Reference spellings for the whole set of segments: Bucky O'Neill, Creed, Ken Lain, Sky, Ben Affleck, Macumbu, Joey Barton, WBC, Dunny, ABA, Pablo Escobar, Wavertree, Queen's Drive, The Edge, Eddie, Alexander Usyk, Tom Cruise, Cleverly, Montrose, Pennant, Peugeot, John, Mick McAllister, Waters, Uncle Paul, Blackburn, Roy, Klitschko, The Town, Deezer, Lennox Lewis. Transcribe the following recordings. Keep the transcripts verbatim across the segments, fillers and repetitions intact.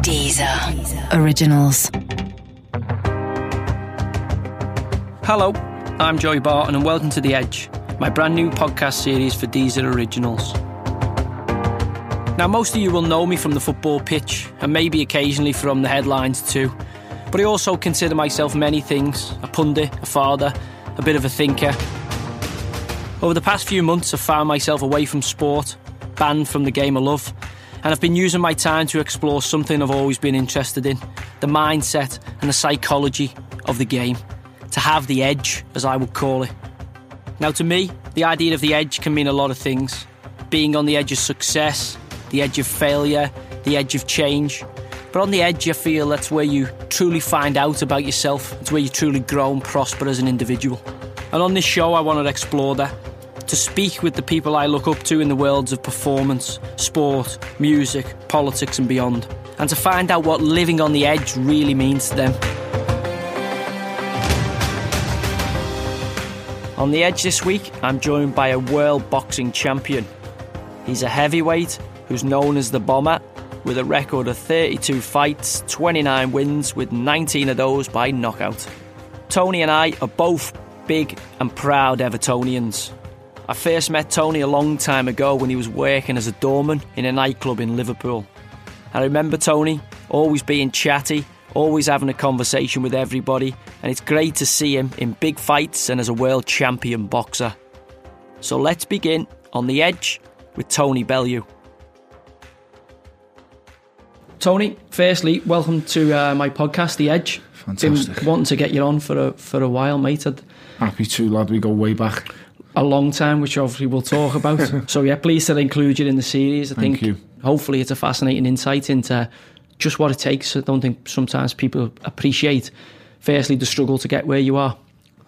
Deezer Originals. Hello, I'm Joey Barton and welcome to The Edge, my brand new podcast series for Deezer Originals. Now, most of you will know me from the football pitch and maybe occasionally from the headlines too, but I also consider myself many things: a pundit, a father, a bit of a thinker. Over the past few months I've found myself away from sport, banned from the game I love, and I've been using my time to explore something I've always been interested in: the mindset and the psychology of the game, to have the edge, as I would call it. Now, to me, the idea of the edge can mean a lot of things: being on the edge of success, the edge of failure, the edge of change. But on the edge, I feel that's where you truly find out about yourself. It's where you truly grow and prosper as an individual. And on this show, I want to explore that, to speak with the people I look up to in the worlds of performance, sport, music, politics and beyond, and to find out what living on the edge really means to them. On the Edge this week, I'm joined by a world boxing champion. He's a heavyweight who's known as the Bomber, with a record of thirty-two fights, twenty-nine wins, with nineteen of those by knockout. Tony and I are both big and proud Evertonians. I first met Tony a long time ago when he was working as a doorman in a nightclub in Liverpool. I remember Tony always being chatty, always having a conversation with everybody, and it's great to see him in big fights and as a world champion boxer. So let's begin on The Edge with Tony Bellew. Tony, firstly, welcome to uh, my podcast, The Edge. Fantastic. Been wanting to get you on for a, for a while, mate. I'd... Happy to, lad. We go way back. A long time, which obviously we'll talk about. So yeah, pleased to include you in the series. I Thank think you. Hopefully it's a fascinating insight into just what it takes. I don't think sometimes people appreciate, firstly, the struggle to get where you are,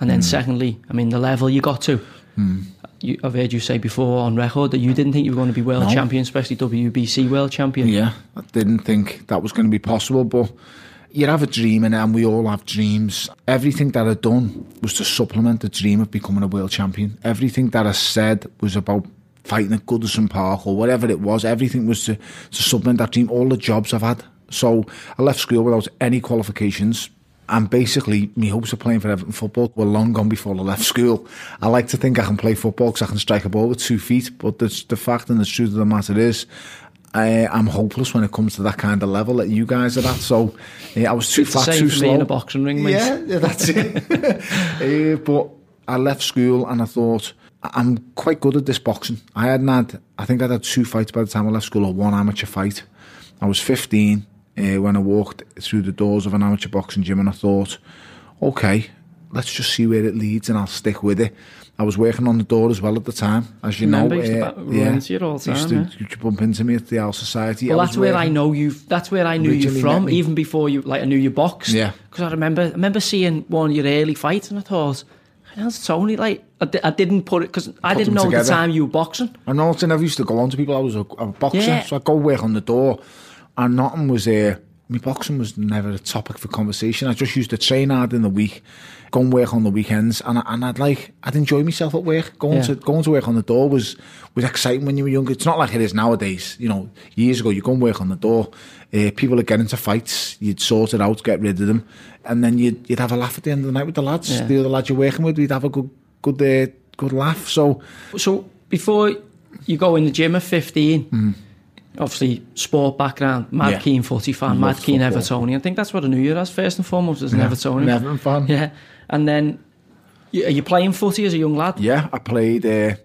and then mm. secondly, I mean, the level you got to. Mm. You, I've heard you say before on record that you didn't think you were going to be world no. champion, especially W B C world champion. Yeah, I didn't think that was going to be possible, but you have a dream, and then we all have dreams. Everything that I'd done was to supplement the dream of becoming a world champion. Everything that I said was about fighting at Goodison Park or whatever it was. Everything was to, to supplement that dream. All the jobs I've had. So I left school without any qualifications, and basically my hopes of playing for Everton football were long gone before I left school. I like to think I can play football because I can strike a ball with two feet, but the, the fact and the truth of the matter is, I, I'm hopeless when it comes to that kind of level that you guys are at. So yeah, I was too it's flat, too slow. In a boxing ring, mate. Yeah, yeah, that's it. uh, but I left school and I thought, I'm quite good at this boxing. I hadn't had, I think I'd had two fights by the time I left school, or one amateur fight. I was fifteen uh, when I walked through the doors of an amateur boxing gym, and I thought, okay, let's just see where it leads and I'll stick with it. I was working on the door as well at the time, as you Remember, know. You used to uh, run into you all the time. You used to yeah. bump into me at the Owl Society. Well, I that's where I know you. That's where I knew you from, even before you. Like I knew you boxed. Yeah. Because I remember, I remember seeing one of your early fights, and I thought, "That's Tony." Like I, d- I didn't put it because I didn't know together. The time you were boxing. I know. I never used to go on to people. I was a, a boxer, yeah. so I go work on the door, and nothing was there. My boxing was never a topic for conversation. I just used to train hard in the week, go and work on the weekends, and, I, and I'd like I'd enjoy myself at work. Going yeah. to going to work on the door was was exciting when you were younger. It's not like it is nowadays. You know, years ago you go and work on the door, uh, people would get into fights, you'd sort it out, get rid of them, and then you'd you'd have a laugh at the end of the night with the lads, yeah. the other lads you're working with. We'd have a good good uh, good laugh. So so before you go in the gym at fifteen. Mm. Obviously, sport background, mad yeah. keen footy fan, mad keen football. Evertonian. I think that's what I knew you as first and foremost, as an yeah, Evertonian. An Everton fan. Yeah. And then, are you playing footy as a young lad? Yeah, I played, uh,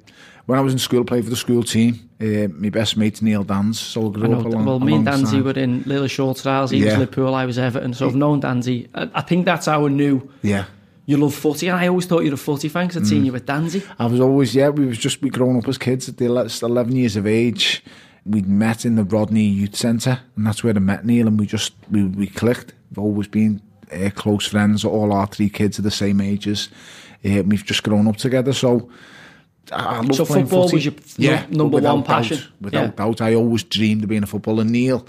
when I was in school, I played for the school team. Uh, my best mate's Neil Danns, so I grew I know, up along Well, me and Danzy were in Lilleshall trials, he yeah. was Liverpool, I was Everton, so I've known Danzy. I, I think that's how I knew. Yeah. You love footy, and I always thought you were a footy fan because I'd mm. seen you with Danzy. I was always, yeah, we was just, we grown up as kids at the eleven years of age. We'd met in the Rodney Youth Centre, and that's where I met Neil, and we just we, we clicked. We've always been uh, close friends. All our three kids are the same ages. Uh, we've just grown up together. So I, I love so playing football. Footy. Was your yeah, n- number one passion? Doubt, without yeah. doubt, I always dreamed of being a footballer. Neil,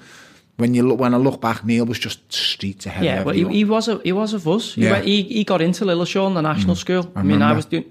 when you look when I look back, Neil was just street to head. Yeah, well, he, he was a he was of us. Yeah. He, he got into Lilleshall in the national mm, school. I, I mean, I was doing.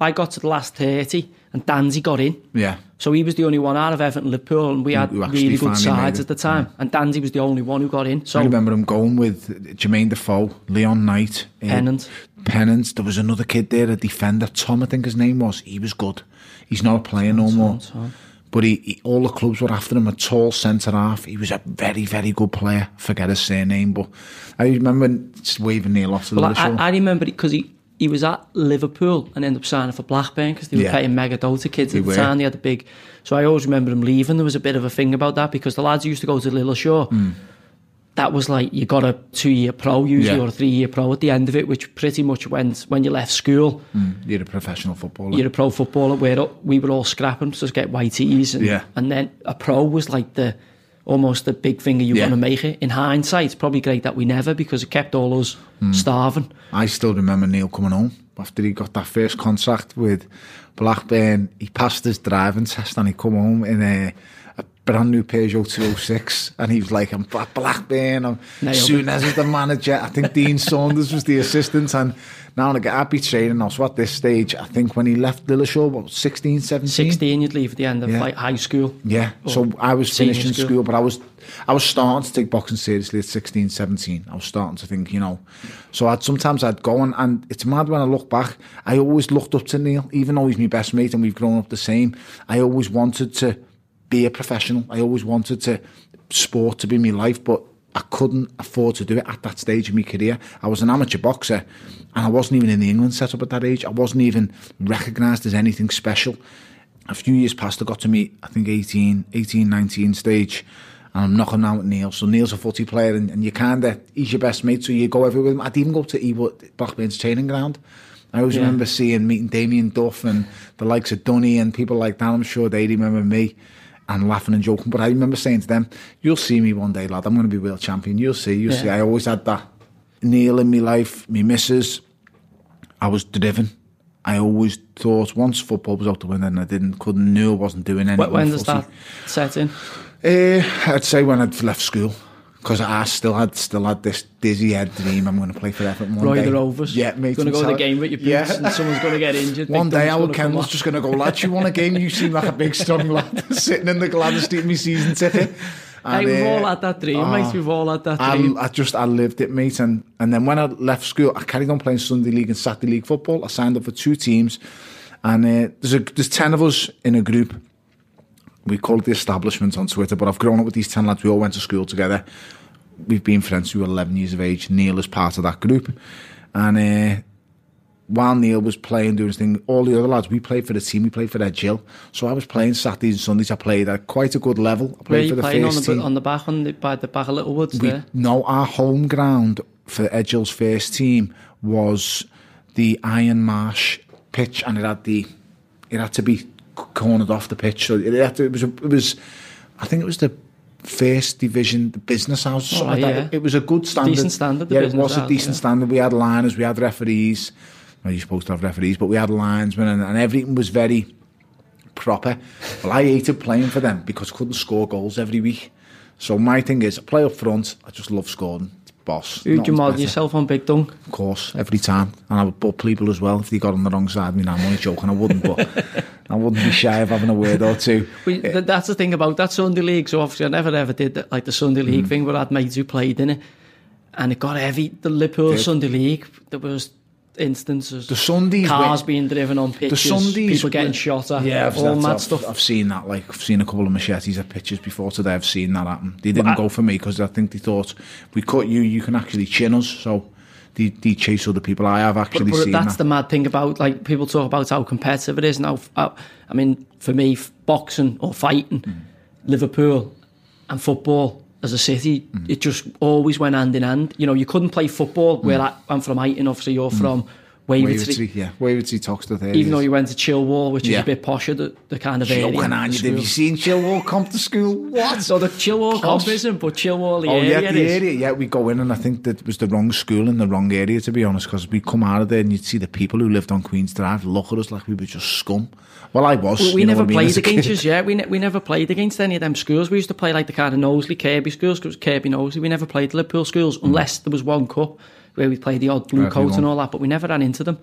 I got to the last thirty and Danzy got in. Yeah. So he was the only one out of Everton, Liverpool, and we had really good sides at the time. Yeah. And Danzy was the only one who got in. So I remember him going with Jermaine Defoe, Leon Knight, Pennant. Pennant. There was another kid there, a defender, Tom, I think his name was. He was good. He's not playing no more. Tom. But he, he, all the clubs were after him, a tall centre-half. He was a very, very good player. Forget his surname, but I remember just waving Neil off to well, the I, I remember it because he, he was at Liverpool and ended up signing for Blackburn because they were yeah. paying mega dough to kids they at the were. time. They had a big... So I always remember him leaving. There was a bit of a thing about that because the lads who used to go to Lilleshall, mm. that was like you got a two-year pro usually yeah. or a three-year pro at the end of it, which pretty much went when you left school. Mm. You're a professional footballer. You're a pro footballer. Where we were all scrapping to just get whiteys. And, yeah. and then a pro was like the almost the big thing you yeah. want to make it. In hindsight, it's probably great that we never because it kept all us mm. starving. I still remember Neil coming home after he got that first contract with Blackburn. He passed his driving test and he come home in a... a brand new Peugeot two oh six and he was like, I'm Blackburn, I'm Nailed soon it. as the manager. I think Dean Saunders was the assistant, and now and again, I'd be training us. So at this stage, I think when he left Lilleshall, what, sixteen, seventeen? sixteen, you'd leave at the end of yeah. like high school. Yeah, so I was finishing school. school, but I was I was starting to take boxing seriously at sixteen, seventeen. I was starting to think, you know. So I'd sometimes I'd go on, and, and it's mad when I look back. I always looked up to Neil, even though he's my best mate and we've grown up the same. I always wanted to be a professional. I always wanted to sport to be my life, but I couldn't afford to do it at that stage of my career. I was an amateur boxer and I wasn't even in the England setup at that age. I wasn't even recognised as anything special. A few years passed, I got to me, I think, eighteen, nineteen stage, and I'm knocking out Neil. So Neil's a footy player and, and you kind of, he's your best mate, so you go everywhere with him. I'd even go to Ewood, Blackburn's training ground. I always yeah. remember seeing, meeting Damien Duff and the likes of Dunny and people like that. I'm sure they remember me. And laughing and joking, but I remember saying to them, "You'll see me one day, lad. I'm going to be world champion. You'll see, you'll yeah. see." I always had that. Neil in my life, me missus. I was driven. I always thought once football was out the window, and I didn't, couldn't, knew I wasn't doing anything. When does that set in? Uh, I'd say when I'd left school, because I still had, still had this dizzy head dream. I'm going to play for Everton one Roy day. Roy the Rovers. Yeah, mate. Going to go to the game with your boots, yeah. and someone's going to get injured. One day, our Kendall's just going to go, "Lad, you won a game. You seem like a big, strong lad sitting in the Gladstone in my season ticket." And, hey, we've uh, all had that dream, oh, mate. We've all had that dream. I, I just, I lived it, mate. And and then when I left school, I carried on playing Sunday League and Saturday League football. I signed up for two teams, and uh, there's a, there's ten of us in a group. We call it the establishment on Twitter, but I've grown up with these ten lads. We all went to school together. We've been friends. We were eleven years of age. Neil is part of that group. And uh, while Neil was playing, doing his thing, all the other lads, we played for the team. We played for Ed Jill. So I was playing Saturdays and Sundays. I played at quite a good level. I played Were you for the playing first on the, team. on the back, on the, by the back of Littlewoods there? No, our home ground for Ed Jill's first team was the Iron Marsh pitch, and it had the, it had to be cornered off the pitch, so it, to, it was. It was. I think it was the first division, the business house. Oh, something yeah. like that. It was a good standard. Decent standard. Yeah, it was a decent out, standard. Yeah. We had liners, we had referees. Well, you're supposed to have referees, but we had linesmen, and, and everything was very proper. Well, I hated playing for them because I couldn't score goals every week. So my thing is, I play up front. I just love scoring. Boss. Who'd you model yourself on, Big Dunk? Of course, every time. And I would butt people as well if they got on the wrong side of me. Now I'm only joking, I wouldn't, but I wouldn't be shy of having a word or two. Well, that's the thing about that Sunday League. So obviously I never ever did that, like the Sunday League mm. thing, where I had mates who played in it, and it got heavy. The Liverpool Dude. Sunday League, there was instances, the Sundays cars went, being driven on pitches, the Sundays people getting went, shot at, yeah, all that I've, stuff. I've seen that. Like, I've seen a couple of machetes at pitches before today. I've seen that happen. They didn't I, go for me because I think they thought, if we cut you, you can actually chin us. So they, they chase other people. I have actually but, but seen that's that. That's the mad thing about, like, people talk about how competitive it is now. I, I mean, for me, boxing or fighting, mm. Liverpool and football as a city, mm. it just always went hand in hand. You know, you couldn't play football mm. where I, I'm from Highton, obviously you're mm. from Wavertree. Wavertree, yeah. Wavertree talks to there. Even though you went to Chilwell, which yeah. is a bit posher, the, the kind of area. Joking on you, have you seen Chilwell comp to school? What? So the Chilwell comp isn't, but Chilwell, the oh, area Oh, yeah, the is. area, yeah. We go in, and I think that was the wrong school in the wrong area, to be honest, because we come out of there and you'd see the people who lived on Queen's Drive look at us like we were just scum. Well, I was. Well, we never played I mean, against us, yeah. We, ne- we never played against any of them schools. We used to play like the kind of Knowsley, Kirby schools, because Kirby Knowsley. We never played Liverpool schools unless mm. there was one cup where we played the odd blue coat and all that, but we never ran into them.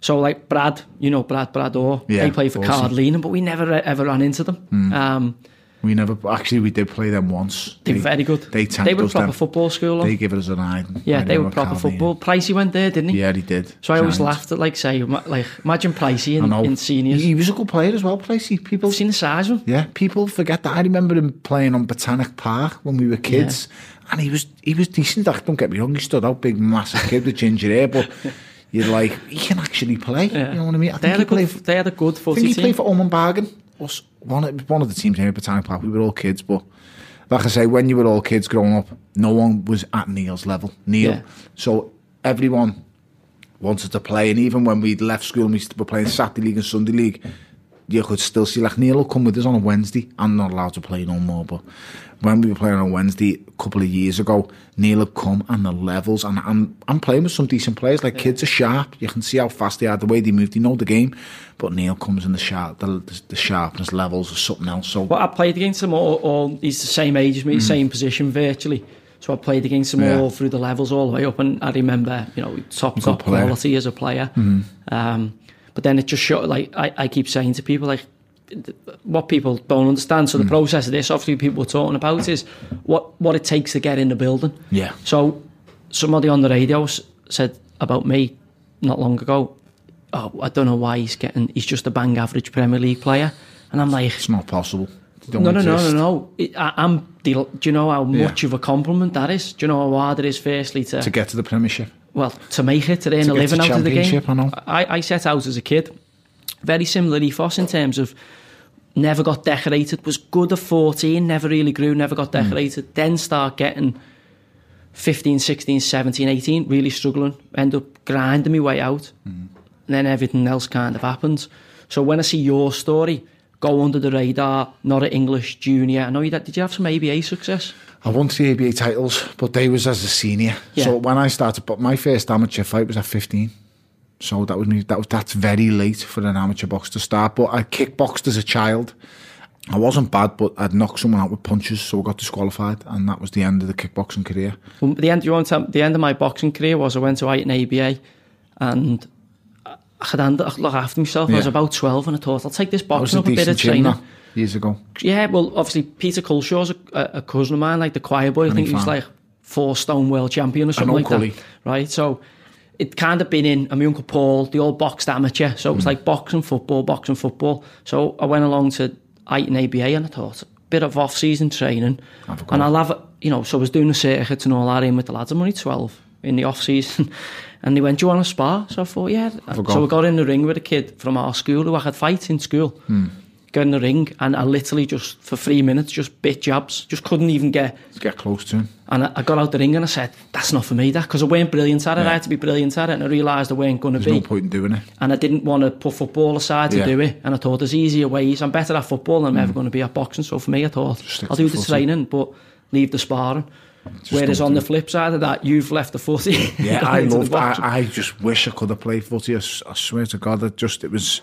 So like Brad, you know, Brad, Brad Orr, yeah, they play for awesome. Cardleanan, but we never ever ran into them. Mm. Um, we never, actually we did play them once. They were very good. They, they were proper them. football school. They give us an eye. Yeah, they were proper Cardleanan. football. Pricey went there, didn't he? Yeah, he did. So Giants. I always laughed at, like, say, like imagine Pricey in, in seniors. He was a good player as well, Pricey. People, I've seen the size of him. Yeah, people forget that. I remember him playing on Botanic Park when we were kids, yeah. and he was he was decent. Don't get me wrong, he stood out, big, massive kid with ginger hair, but... You're like, he can actually play. Yeah. You know what I mean? I they, think had he good, for, they had a good footy team. I think he team. played for Ormond Bargain. Us, one, of, one of the teams here at Botanic Park. We were all kids, but like I say, when you were all kids growing up, no one was at Neil's level. Neil. Yeah. So everyone wanted to play. And even when we'd left school and we were playing Saturday League and Sunday League, you could still see, like, Neil will come with us on a Wednesday. I'm not allowed to play no more, but when we were playing on a Wednesday a couple of years ago, Neil had come and the levels, and I'm, I'm playing with some decent players, like, yeah. kids are sharp, you can see how fast they are, the way they move, they know the game, but Neil comes in the sharp, the, the sharpness levels or something else. So, well, I played against him all, all he's the same age as me, mm. same position virtually, so I played against him yeah. all through the levels all the way up, and I remember, you know, top, top quality as a player. Mm. Um But then it just showed, like, I, I keep saying to people, like, what people don't understand. So the mm. process of this, obviously, people were talking about is what, what it takes to get in the building. Yeah. So somebody on the radio s- said about me not long ago, oh, I don't know why he's getting, he's just a bang average Premier League player. And I'm like... It's not possible. No, no, no, no, no, no, no. I'm, do you know how much yeah. of a compliment that is? Do you know how hard it is, firstly, to... To get to the Premiership. Well, to make it, to earn to a living out of the game. I, know. I, I set out as a kid, very similar ethos in terms of never got decorated, was good at fourteen, never really grew, never got decorated, mm. then start getting fifteen, sixteen, seventeen, eighteen, really struggling, end up grinding my way out, mm. and then everything else kind of happens. So when I see your story, go under the radar, not an English junior, I know you did, did you have some A B A success? I won three A B A titles, but they was as a senior. Yeah. So when I started, but my first amateur fight was at fifteen. So that was me. That was that's very late for an amateur boxer to start. But I kickboxed as a child. I wasn't bad, but I'd knocked someone out with punches, so I got disqualified, and that was the end of the kickboxing career. Well, the end. You want to, the end of my boxing career was I went to an A B A, and I had to look after myself. Yeah. I was about twelve, and I thought I'll take this boxing up a bit of training. That. Years ago, yeah. Well, obviously, Peter Culshaw's a, a cousin of mine, like the choir boy. I think he was like four stone world champion or something like that, right? So it kind of been in. And my uncle Paul, the old boxed amateur, so it was mm. like boxing, football, boxing, football. So I went along to Eiton A B A and I thought a bit of off season training, and I'll have you know. So I was doing the circuit and all that in with the lads. I'm only twelve in the off season, and they went, "Do you want a spar?" So I thought, "Yeah." So I got in the ring with a kid from our school who I had fight in school. Mm. Got in the ring and I literally just for three minutes just bit jabs, just couldn't even get get close to him. And I, I got out the ring and I said, "That's not for me, that," because I weren't brilliant at it. Yeah. I had to be brilliant at it, and I realised I weren't going to be. There's no point in doing it. And I didn't want to put football aside to yeah. do it. And I thought there's easier ways. I'm better at football than I'm mm. ever going to be at boxing. So for me, I thought I'll do the, the training, but leave the sparring. Just Whereas on the flip side of that, you've left the footy. Yeah, I love. I, I just wish I could have played footy. I, I swear to God, that just it was.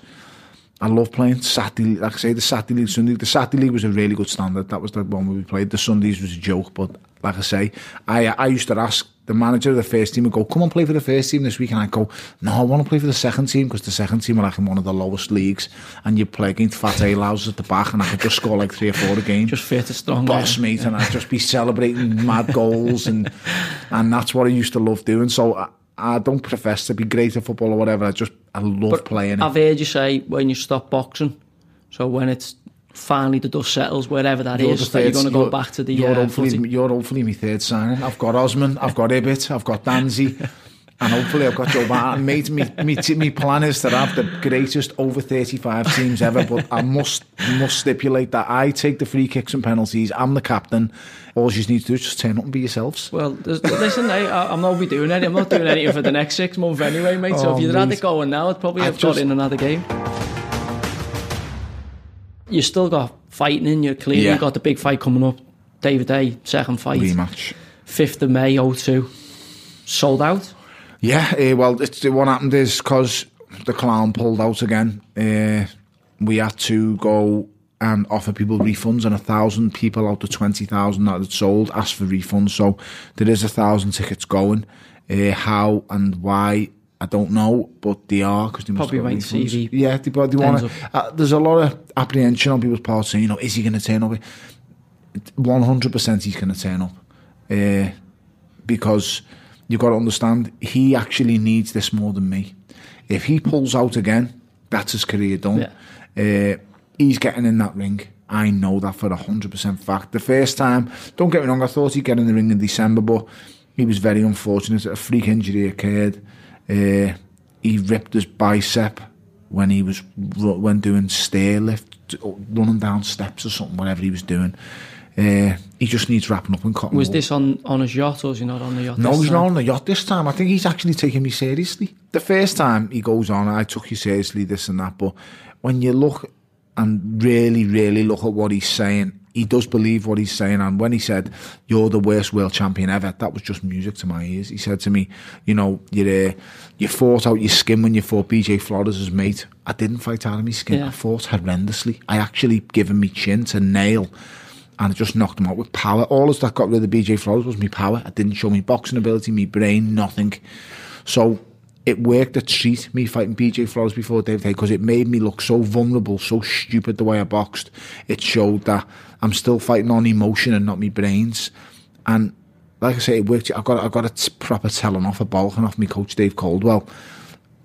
I love playing Saturday, like I say, the Saturday League, Sunday League. The Saturday League was a really good standard. That was the one we played. The Sundays was a joke, but like I say, I I used to ask the manager of the first team, would go, "Come and play for the first team this week." And I'd go, "No, I want to play for the second team," because the second team were like in one of the lowest leagues. And you play against fat A-louses at the back, and I could just score like three or four a game. Just fit and strong. Boss, yeah. mate, and I'd just be celebrating mad goals. And and that's what I used to love doing. So I, I don't profess to be great at football or whatever. I just, I love but playing it. I've heard you say when you stop boxing, so when it's finally the dust settles, wherever that you're is, that you're going to go back to the... You're, uh, hopefully, you're hopefully my third signing. I've got Osman, I've got Ibbett, I've got Danzy, and hopefully I've got Joe Barton. Mate, me, me, t- me plan is to have the greatest over thirty-five teams ever, but I must must stipulate that I take the free kicks and penalties. I'm the captain. All you need to do is just turn up and be yourselves. Well, listen, I, I'm not be doing any. I'm not doing anything for the next six months anyway, mate. Oh, so if you'd mate. had it going now, I'd probably I've have just... got in another game. You still got fighting in you. Clearly, yeah. you got the big fight coming up. David Haye, second fight, rematch, fifth of May, oh two, sold out. Yeah, uh, well, it's, what happened is because the clown pulled out again. Uh, we had to go and offer people refunds, and a thousand people out of twenty thousand that had sold asked for refunds, so there is a thousand tickets going. Uh, how and why I don't know, but they are, because they must probably wait to see. Yeah, they, they want to. Uh, there's a lot of apprehension on people's parts saying, you know, is he going to turn up? one hundred percent he's going to turn up, uh, because you've got to understand he actually needs this more than me. If he pulls out again, that's his career done. Yeah. Uh, he's getting in that ring. I know that for a one hundred percent fact. The first time, don't get me wrong, I thought he'd get in the ring in December, but he was very unfortunate. A freak injury occurred. Uh, he ripped his bicep when he was when doing stair lift, running down steps or something, whatever he was doing. Uh, he just needs wrapping up in cotton wool. Was this on, on his yacht, or was he not on the yacht? No, he's not on the yacht this time. I think he's actually taking me seriously. The first time he goes on, I took you seriously, this and that. But when you look and really, really look at what he's saying, he does believe what he's saying. And when he said, "You're the worst world champion ever," that was just music to my ears. He said to me, "You know, you uh, you fought out your skin when you fought B J Flores as mate. I didn't fight out of my skin. Yeah. I fought horrendously. I actually given me chin to nail." And I just knocked him out with power. All that got rid of B J Flores was my power. I didn't show me boxing ability, me brain, nothing. So it worked a treat, me fighting B J Flores before David Haye, because it made me look so vulnerable, so stupid the way I boxed. It showed that I'm still fighting on emotion and not me brains. And like I say, it worked. I got I got a t- proper telling off, a balking off me coach Dave Caldwell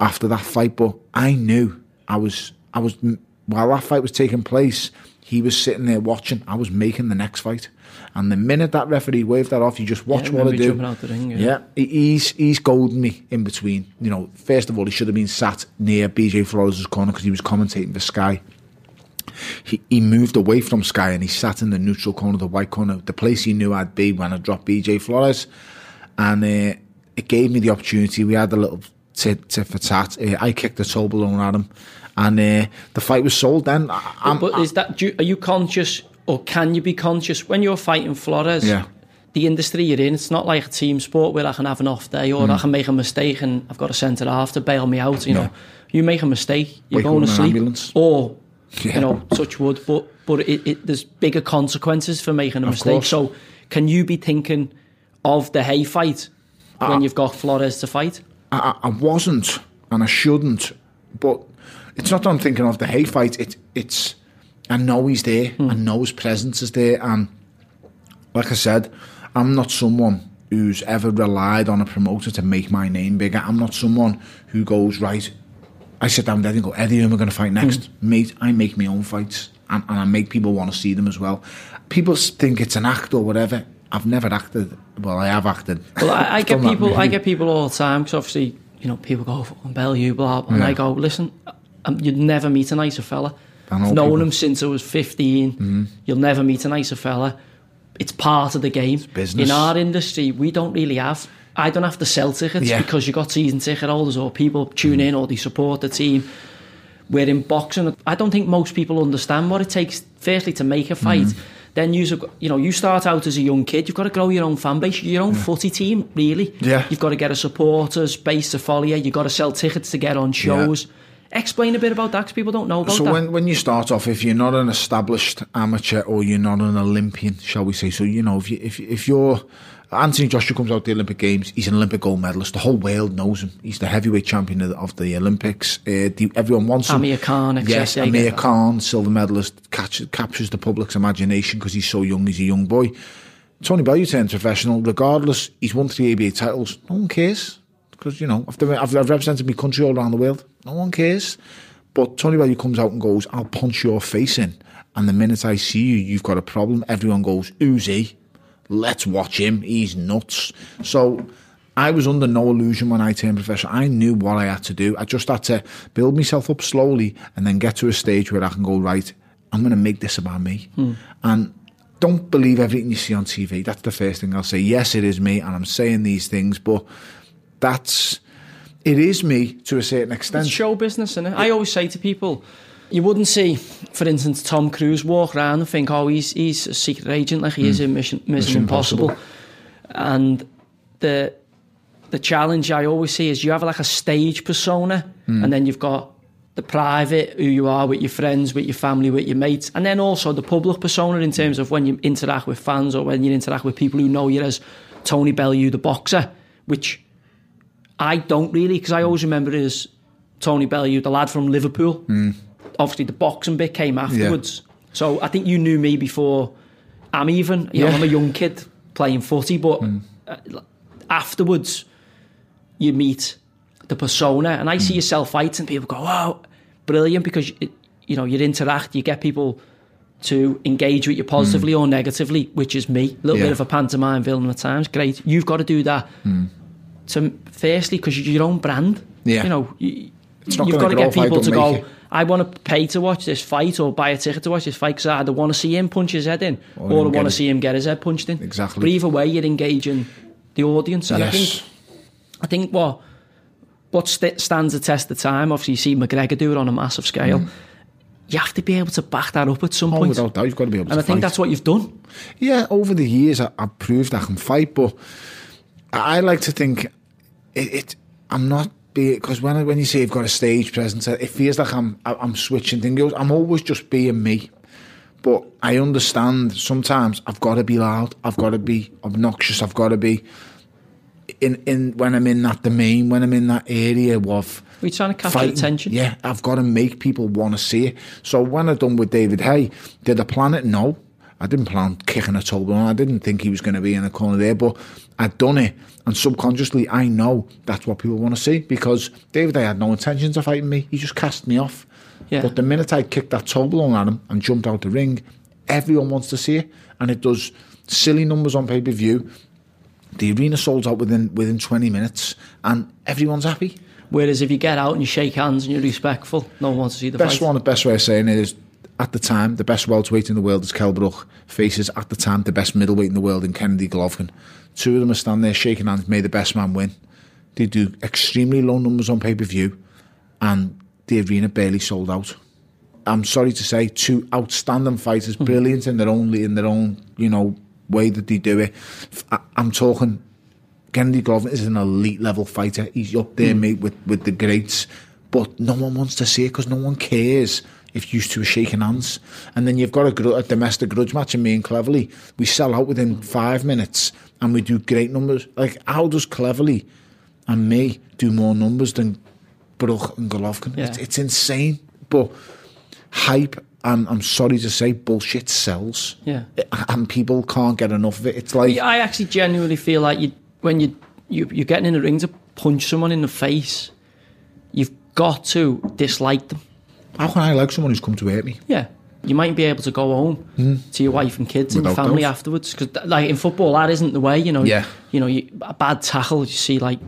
after that fight. But I knew I was I was while that fight was taking place, he was sitting there watching. I was making the next fight. And the minute that referee waved that off, you just watch yeah, what I do. Out the ring, yeah, yeah he's, he's goading me in between. You know, first of all, he should have been sat near B J Flores' corner because he was commentating for Sky. He, he moved away from Sky and he sat in the neutral corner, the white corner, the place he knew I'd be when I dropped B J Flores. And uh, it gave me the opportunity. We had a little tit, tit for tat. Uh, I kicked a toe balloon at him. And uh, the fight was sold then. I'm, but is that, do you, are you conscious, or can you be conscious when you're fighting Flores? Yeah. The industry you're in, it's not like a team sport where I can have an off day or mm. I can make a mistake and I've got a centre half to bail me out. You no. know, you make a mistake, you're Wake going to sleep, ambulance. or yeah. you know, touch wood. But but it, it, there's bigger consequences for making a of mistake. Course. So can you be thinking of the Haye fight I, when you've got Flores to fight? I, I wasn't, and I shouldn't, but. It's not that I'm thinking of the Haye fight. It, it's, I know he's there. Mm. I know his presence is there. And like I said, I'm not someone who's ever relied on a promoter to make my name bigger. I'm not someone who goes, right, I sit down with Eddie and go, Eddie, who am I going to fight next? Mm. Mate, I make my own fights. And, and I make people want to see them as well. People think it's an act or whatever. I've never acted. Well, I have acted. Well, I, I get people I get people all the time, because obviously, you know, people go, oh, Bellew, blah, blah. And yeah. I go, listen, you'd never meet a nicer fella. I've known him since I was fifteen. Mm-hmm. You'll never meet a nicer fella. It's part of the game. It's business. In our industry, we don't really have... I don't have to sell tickets yeah. because you've got season ticket holders or people tune in or they support the team. We're in boxing. I don't think most people understand what it takes, firstly, to make a fight. Mm-hmm. Then you you know, you start out as a young kid. You've got to grow your own fan base, your own yeah. footy team, really. Yeah. You've got to get a supporters base to follow you. You've got to sell tickets to get on shows. Yeah. Explain a bit about that, because people don't know about so that. So when, when you start off, if you're not an established amateur or you're not an Olympian, shall we say, so, you know, if, you, if, if you're... Anthony Joshua comes out the Olympic Games, he's an Olympic gold medalist. The whole world knows him. He's the heavyweight champion of the, of the Olympics. Uh, the, everyone wants him. Amir Khan, et cetera. Yes, Amir Khan, silver medalist, catch, captures the public's imagination because he's so young, he's a young boy. Tony Bellew turned professional. Regardless, he's won three A B A titles. No one cares. Because, you know, I've, done, I've, I've represented my country all around the world. No one cares. But Tony Bellew comes out and goes, I'll punch your face in. And the minute I see you, you've got a problem. Everyone goes, who's he? Let's watch him. He's nuts. So I was under no illusion when I turned professional. I knew what I had to do. I just had to build myself up slowly and then get to a stage where I can go, right, I'm going to make this about me. Hmm. And don't believe everything you see on T V. That's the first thing I'll say. Yes, it is me, and I'm saying these things, but... That's, it is me to a certain extent. It's show business, isn't it? I always say to people, you wouldn't see, for instance, Tom Cruise walk around and think, oh, he's he's a secret agent, like he mm. is in Mission, Mission, Mission Impossible. Impossible. And the the challenge I always see is you have like a stage persona, mm. and then you've got the private, who you are with your friends, with your family, with your mates, and then also the public persona in terms of when you interact with fans or when you interact with people who know you as Tony Bellew, the boxer, which... I don't really, because I always remember it as Tony Bellew, the lad from Liverpool. Mm. Obviously, the boxing bit came afterwards. Yeah. So I think you knew me before I'm even. You yeah. know, I'm a young kid playing footy, but mm. afterwards you meet the persona, and I mm. see yourself fighting. People go, "Wow, brilliant!" Because it, you know, you interact, you get people to engage with you positively mm. or negatively, which is me. A little yeah. bit of a pantomime villain at times. Great, you've got to do that. Mm. To firstly, because you're your own brand. Yeah, you know, you, you've got to get people to go, it. I want to pay to watch this fight or buy a ticket to watch this fight because I either want to see him punch his head in or, or I want to see him get his head punched in. Exactly. But either way, you're engaging the audience. And yes. I think, I think what what st- stands the test of time, obviously you see McGregor do it on a massive scale, mm. you have to be able to back that up at some oh, point. Without doubt, you've got to be able and to And I think fight. That's what you've done. Yeah, over the years, I, I've proved I can fight, but I like to think it. it I'm not... Because when when you say you've got a stage presence, it feels like I'm I'm switching things. I'm always just being me, but I understand sometimes I've got to be loud, I've got to be obnoxious, I've got to be in in when I'm in that domain, when I'm in that area of. We're trying to capture fighting. Attention. Yeah, I've got to make people want to see it. So when I done with David Haye, did I plan it? No, I didn't plan kicking a toe blow. I didn't think he was going to be in the corner there, but I'd done it. And subconsciously, I know that's what people want to see because David Haye had no intentions of fighting me. He just cast me off. Yeah. But the minute I kicked that toe blow at him and jumped out the ring, everyone wants to see it. And it does silly numbers on pay-per-view. The arena sold out within within twenty minutes and everyone's happy. Whereas if you get out and you shake hands and you're respectful, no one wants to see the best fight. One, the best way of saying it is, at the time, the best welterweight in the world is Kel Brook, faces at the time the best middleweight in the world in Kennedy Golovkin. Two of them are standing there shaking hands, may the best man win. They do extremely low numbers on pay-per-view and the arena barely sold out. I'm sorry to say, two outstanding fighters, mm-hmm. brilliant in their own, in their own, you know, way that they do it. I, I'm talking, Kennedy Golovkin is an elite level fighter. He's up there, mm-hmm. mate, with, with the greats. But no one wants to see it because no one cares if used to shaking hands. And then you've got a, gr- a domestic grudge match, and me and Cleverly, we sell out within five minutes and we do great numbers. Like, how does Cleverly and me do more numbers than Brook and Golovkin? Yeah. It's, it's insane. But hype, and I'm sorry to say, bullshit sells. Yeah. And people can't get enough of it. It's like... I actually genuinely feel like you, when you, you, you're getting in the ring to punch someone in the face, you've got to dislike them. How can I like someone who's come to hurt me? Yeah. You might be able to go home mm. to your wife and kids Without and family those. Afterwards. Because like in football, that isn't the way, you know. Yeah. You know, you, a bad tackle, you see, like,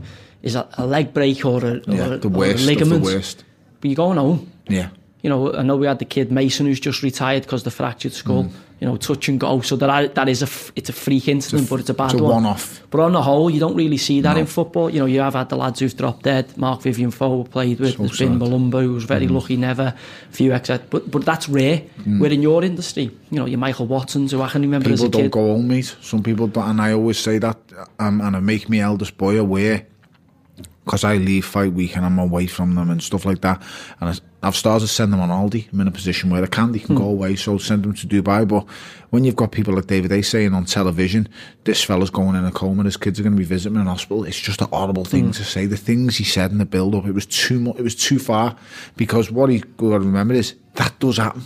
is a, a leg break or a, yeah, or, the worst or a ligament. Of the worst. But you're going home. Yeah. You know, I know we had the kid Mason who's just retired because the fractured skull, mm. you know, touch and go. So that are, that is a, it's a freak incident, it's a, but it's a bad it's a one. one-off. But on the whole, you don't really see that no. in football. You know, you have had the lads who've dropped dead. Mark Vivian Fowler played with. So There's sad. been Malumba, who was very mm. lucky, never. A few except, but but that's rare. Mm. Where in your industry, you know, your Michael Watsons, who I can remember people as a kid. People don't go home, mate. Some people don't, and I always say that, um, and I make my eldest boy aware. Because I leave fight week and I'm away from them and stuff like that. And I've started to send them on Aldi. I'm in a position where the candy can mm. go away, so I'll send them to Dubai. But when you've got people like David Haye saying on television, this fella's going in a coma, his kids are going to be visiting him in hospital, it's just a horrible thing mm. to say. The things he said in the build-up, it was too much, it was too far. Because what you got to remember is that does happen.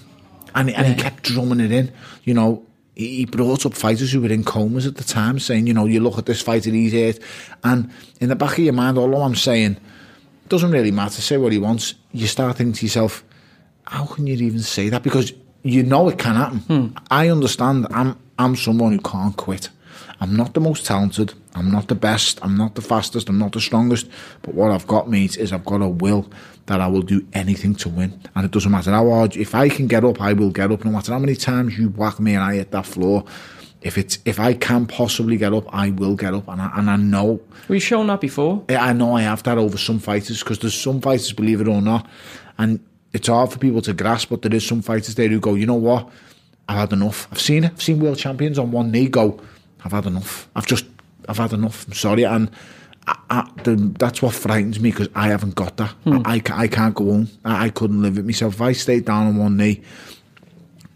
And, and yeah. he kept drumming it in, you know. He brought up fighters who were in comas at the time, saying, you know, you look at this fighter, he's hurt. And in the back of your mind, although I'm saying, it doesn't really matter, say what he wants, you start thinking to yourself, how can you even say that? Because you know it can happen. Hmm. I understand I'm I'm someone who can't quit. I'm not the most talented, I'm not the best, I'm not the fastest, I'm not the strongest, but what I've got, mate, is I've got a will that I will do anything to win, and it doesn't matter how hard. If I can get up, I will get up, no matter how many times you whack me and I hit that floor. If it's if I can possibly get up, I will get up, and I, and I know. We've shown that before. I know I have that over some fighters, because there's some fighters, believe it or not, and it's hard for people to grasp, but there is some fighters there who go, you know what, I've had enough. I've seen it. I've seen world champions on one knee go, I've had enough. I've just, I've had enough. I'm sorry. And I, I, the, that's what frightens me, because I haven't got that. Hmm. I, I, I can't go home. I, I couldn't live with myself. If I stayed down on one knee,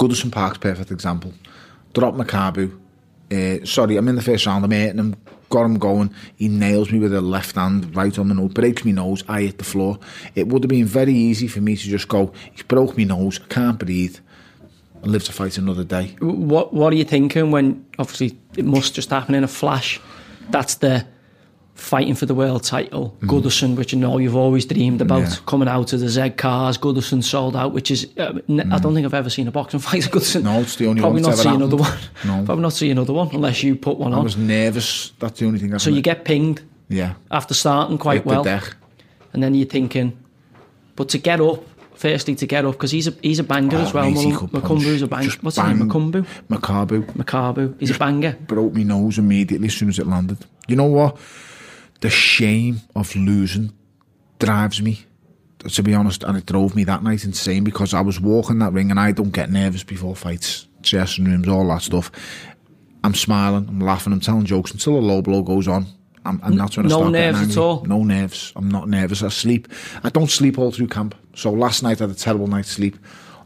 Goodison Park's perfect example. Drop Macumbu. Uh, sorry, I'm in the first round. I'm hitting him. got him going. He nails me with a left hand, right on the nose, breaks me nose, I hit the floor. It would have been very easy for me to just go, he's broke me nose, can't breathe, and live to fight another day. What What are you thinking when, obviously, it must just happen in a flash? That's the fighting for the world title, mm. Goodison, which you know you've always dreamed about, yeah. coming out of the Z cars, Goodison sold out, which is uh, n- mm. I don't think I've ever seen a boxing fight at Goodison. No, it's the only probably one. Probably not see happened. Another one. No. Probably not see another one unless you put one I on. I was nervous. That's the only thing. So you it. get pinged. Yeah. After starting quite Hit well, the deck. And then you're thinking, but to get up. Firstly, to get up because he's a he's a banger oh, as well. Macumbu's a banger. Just What's bang, his name? Macumbu. Macumbu. Macumbu. He's just a banger. Broke me nose immediately as soon as it landed. You know what? The shame of losing drives me, to be honest, and it drove me that night insane because I was walking that ring and I don't get nervous before fights, dressing rooms, all that stuff. I'm smiling, I'm laughing, I'm telling jokes until a low blow goes on. I'm, I'm not trying to stop. No nerves at all. No nerves. I'm not nervous. I sleep. I don't sleep all through camp. So last night I had a terrible night's sleep.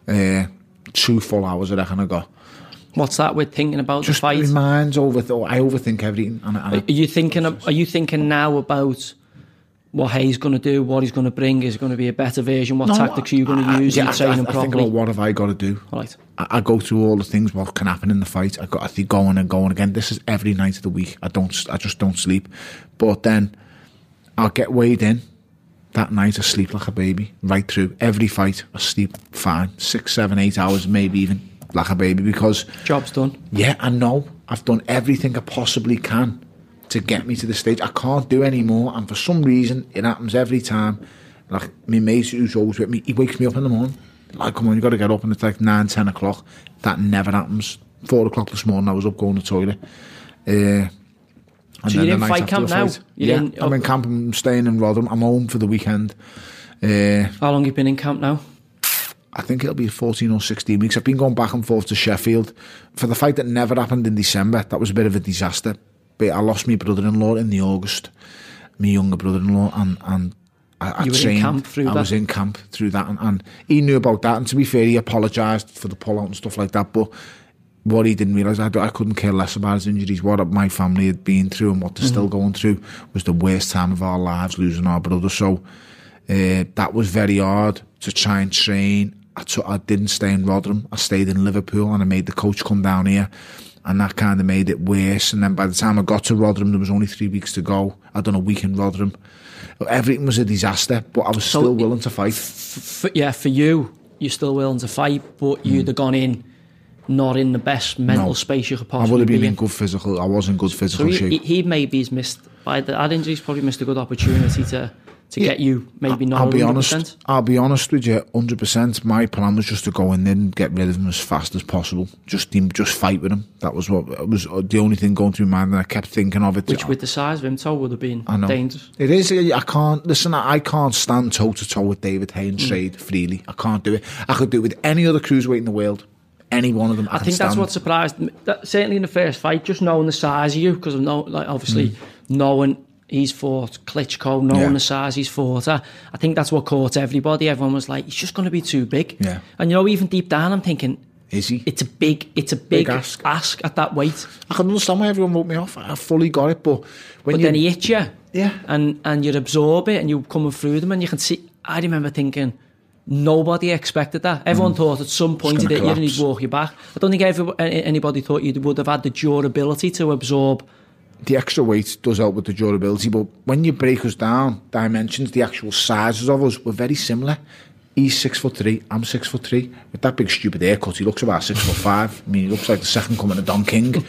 Uh, two full hours, I reckon I got. What's that? We're thinking about just the fight. Just minds over. I overthink everything. And, and are you thinking? Of, are you thinking now about what Haye's going to do? What he's going to bring? Is it going to be a better version? What no, tactics are you going to use? Yeah, I, I, I think about what have I got to do. All right. I, I go through all the things what can happen in the fight. I got I think going and going again. This is every night of the week. I don't. I just don't sleep. But then I'll get weighed in that night. I sleep like a baby right through every fight. I sleep fine, six, seven, eight hours, maybe even like a baby because job's done. Yeah, I know. I've done everything I possibly can to get me to the stage. I can't do any more, and for some reason it happens every time. Like my mate who's always with me, he wakes me up in the morning like, come on, you got to get up, and it's like nine, ten o'clock. That never happens. Four o'clock this morning I was up going to the toilet. uh, and so then you didn't the fight camp now? Fight, you yeah didn't, I'm in camp, I'm staying in Rotherham, I'm home for the weekend. Uh, how long have you been in camp now? I think it'll be fourteen or sixteen weeks. I've been going back and forth to Sheffield for the fight that never happened in December. That was a bit of a disaster. But I lost my brother-in-law in the August, my younger brother-in-law, and, and I, I you were trained. In camp through I that? I was in camp through that, and, and he knew about that, and to be fair, he apologised for the pull-out and stuff like that, but what he didn't realise, I, I couldn't care less about his injuries. What my family had been through and what they're mm-hmm. still going through was the worst time of our lives, losing our brother, so uh, that was very hard to try and train. I, t- I didn't stay in Rotherham, I stayed in Liverpool, and I made the coach come down here. And that kind of made it worse. And then by the time I got to Rotherham, there was only three weeks to go. I'd done a week in Rotherham. Everything was a disaster, but I was so still willing to fight. F- f- yeah, for you, you're still willing to fight, but mm. you'd have gone in not in the best mental no. space you could possibly be. I would have been be in. in good physical. I was in good physical so he, shape. He, he maybe has missed, by the, that injury, he's probably missed a good opportunity to... to yeah. get you maybe not I'll be one hundred percent. Honest, I'll be honest with you, one hundred percent. My plan was just to go in there and get rid of him as fast as possible. Just just fight with him. That was what it was the only thing going through my mind, and I kept thinking of it. Which I, with the size of him, toe would have been I know. dangerous. It is. I can't, listen, I can't stand toe-to-toe with David Haye and trade mm. freely. I can't do it. I could do it with any other cruiserweight in the world. Any one of them. I, I think that's stand. What surprised me. That, certainly in the first fight, just knowing the size of you, because of no, like obviously mm. knowing... he's fought Klitschko, knowing yeah. the size he's fought. I, I think that's what caught everybody. Everyone was like, he's just going to be too big. Yeah. And you know, even deep down, I'm thinking, is he? It's a big, it's a big, big ask. ask at that weight. I can understand why everyone wrote me off. I fully got it, but when but you, then he hits you, yeah, and and you absorb it, and you're coming through them, and you can see. I remember thinking, nobody expected that. Everyone mm. thought at some point he'd hit you and he'd walk you back. I don't think every, anybody thought you would have had the durability to absorb. The extra weight does help with the durability, but when you break us down, dimensions, the actual sizes of us were very similar. He's six foot three, I'm six foot three. With that big stupid haircut, he looks about six foot five. I mean, he looks like the second coming of Don King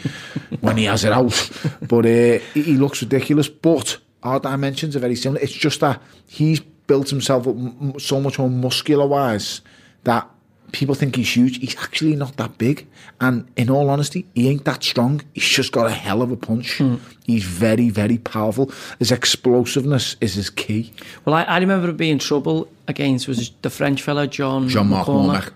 when he has it out. But uh, he looks ridiculous. But our dimensions are very similar. It's just that he's built himself up m- so much more muscular-wise that people think he's huge. He's actually not that big. And in all honesty, he ain't that strong. He's just got a hell of a punch. Mm. He's very, very powerful. His explosiveness is his key. Well, I, I remember him being in trouble against was the French fella, John. Jean-Marc Cormac.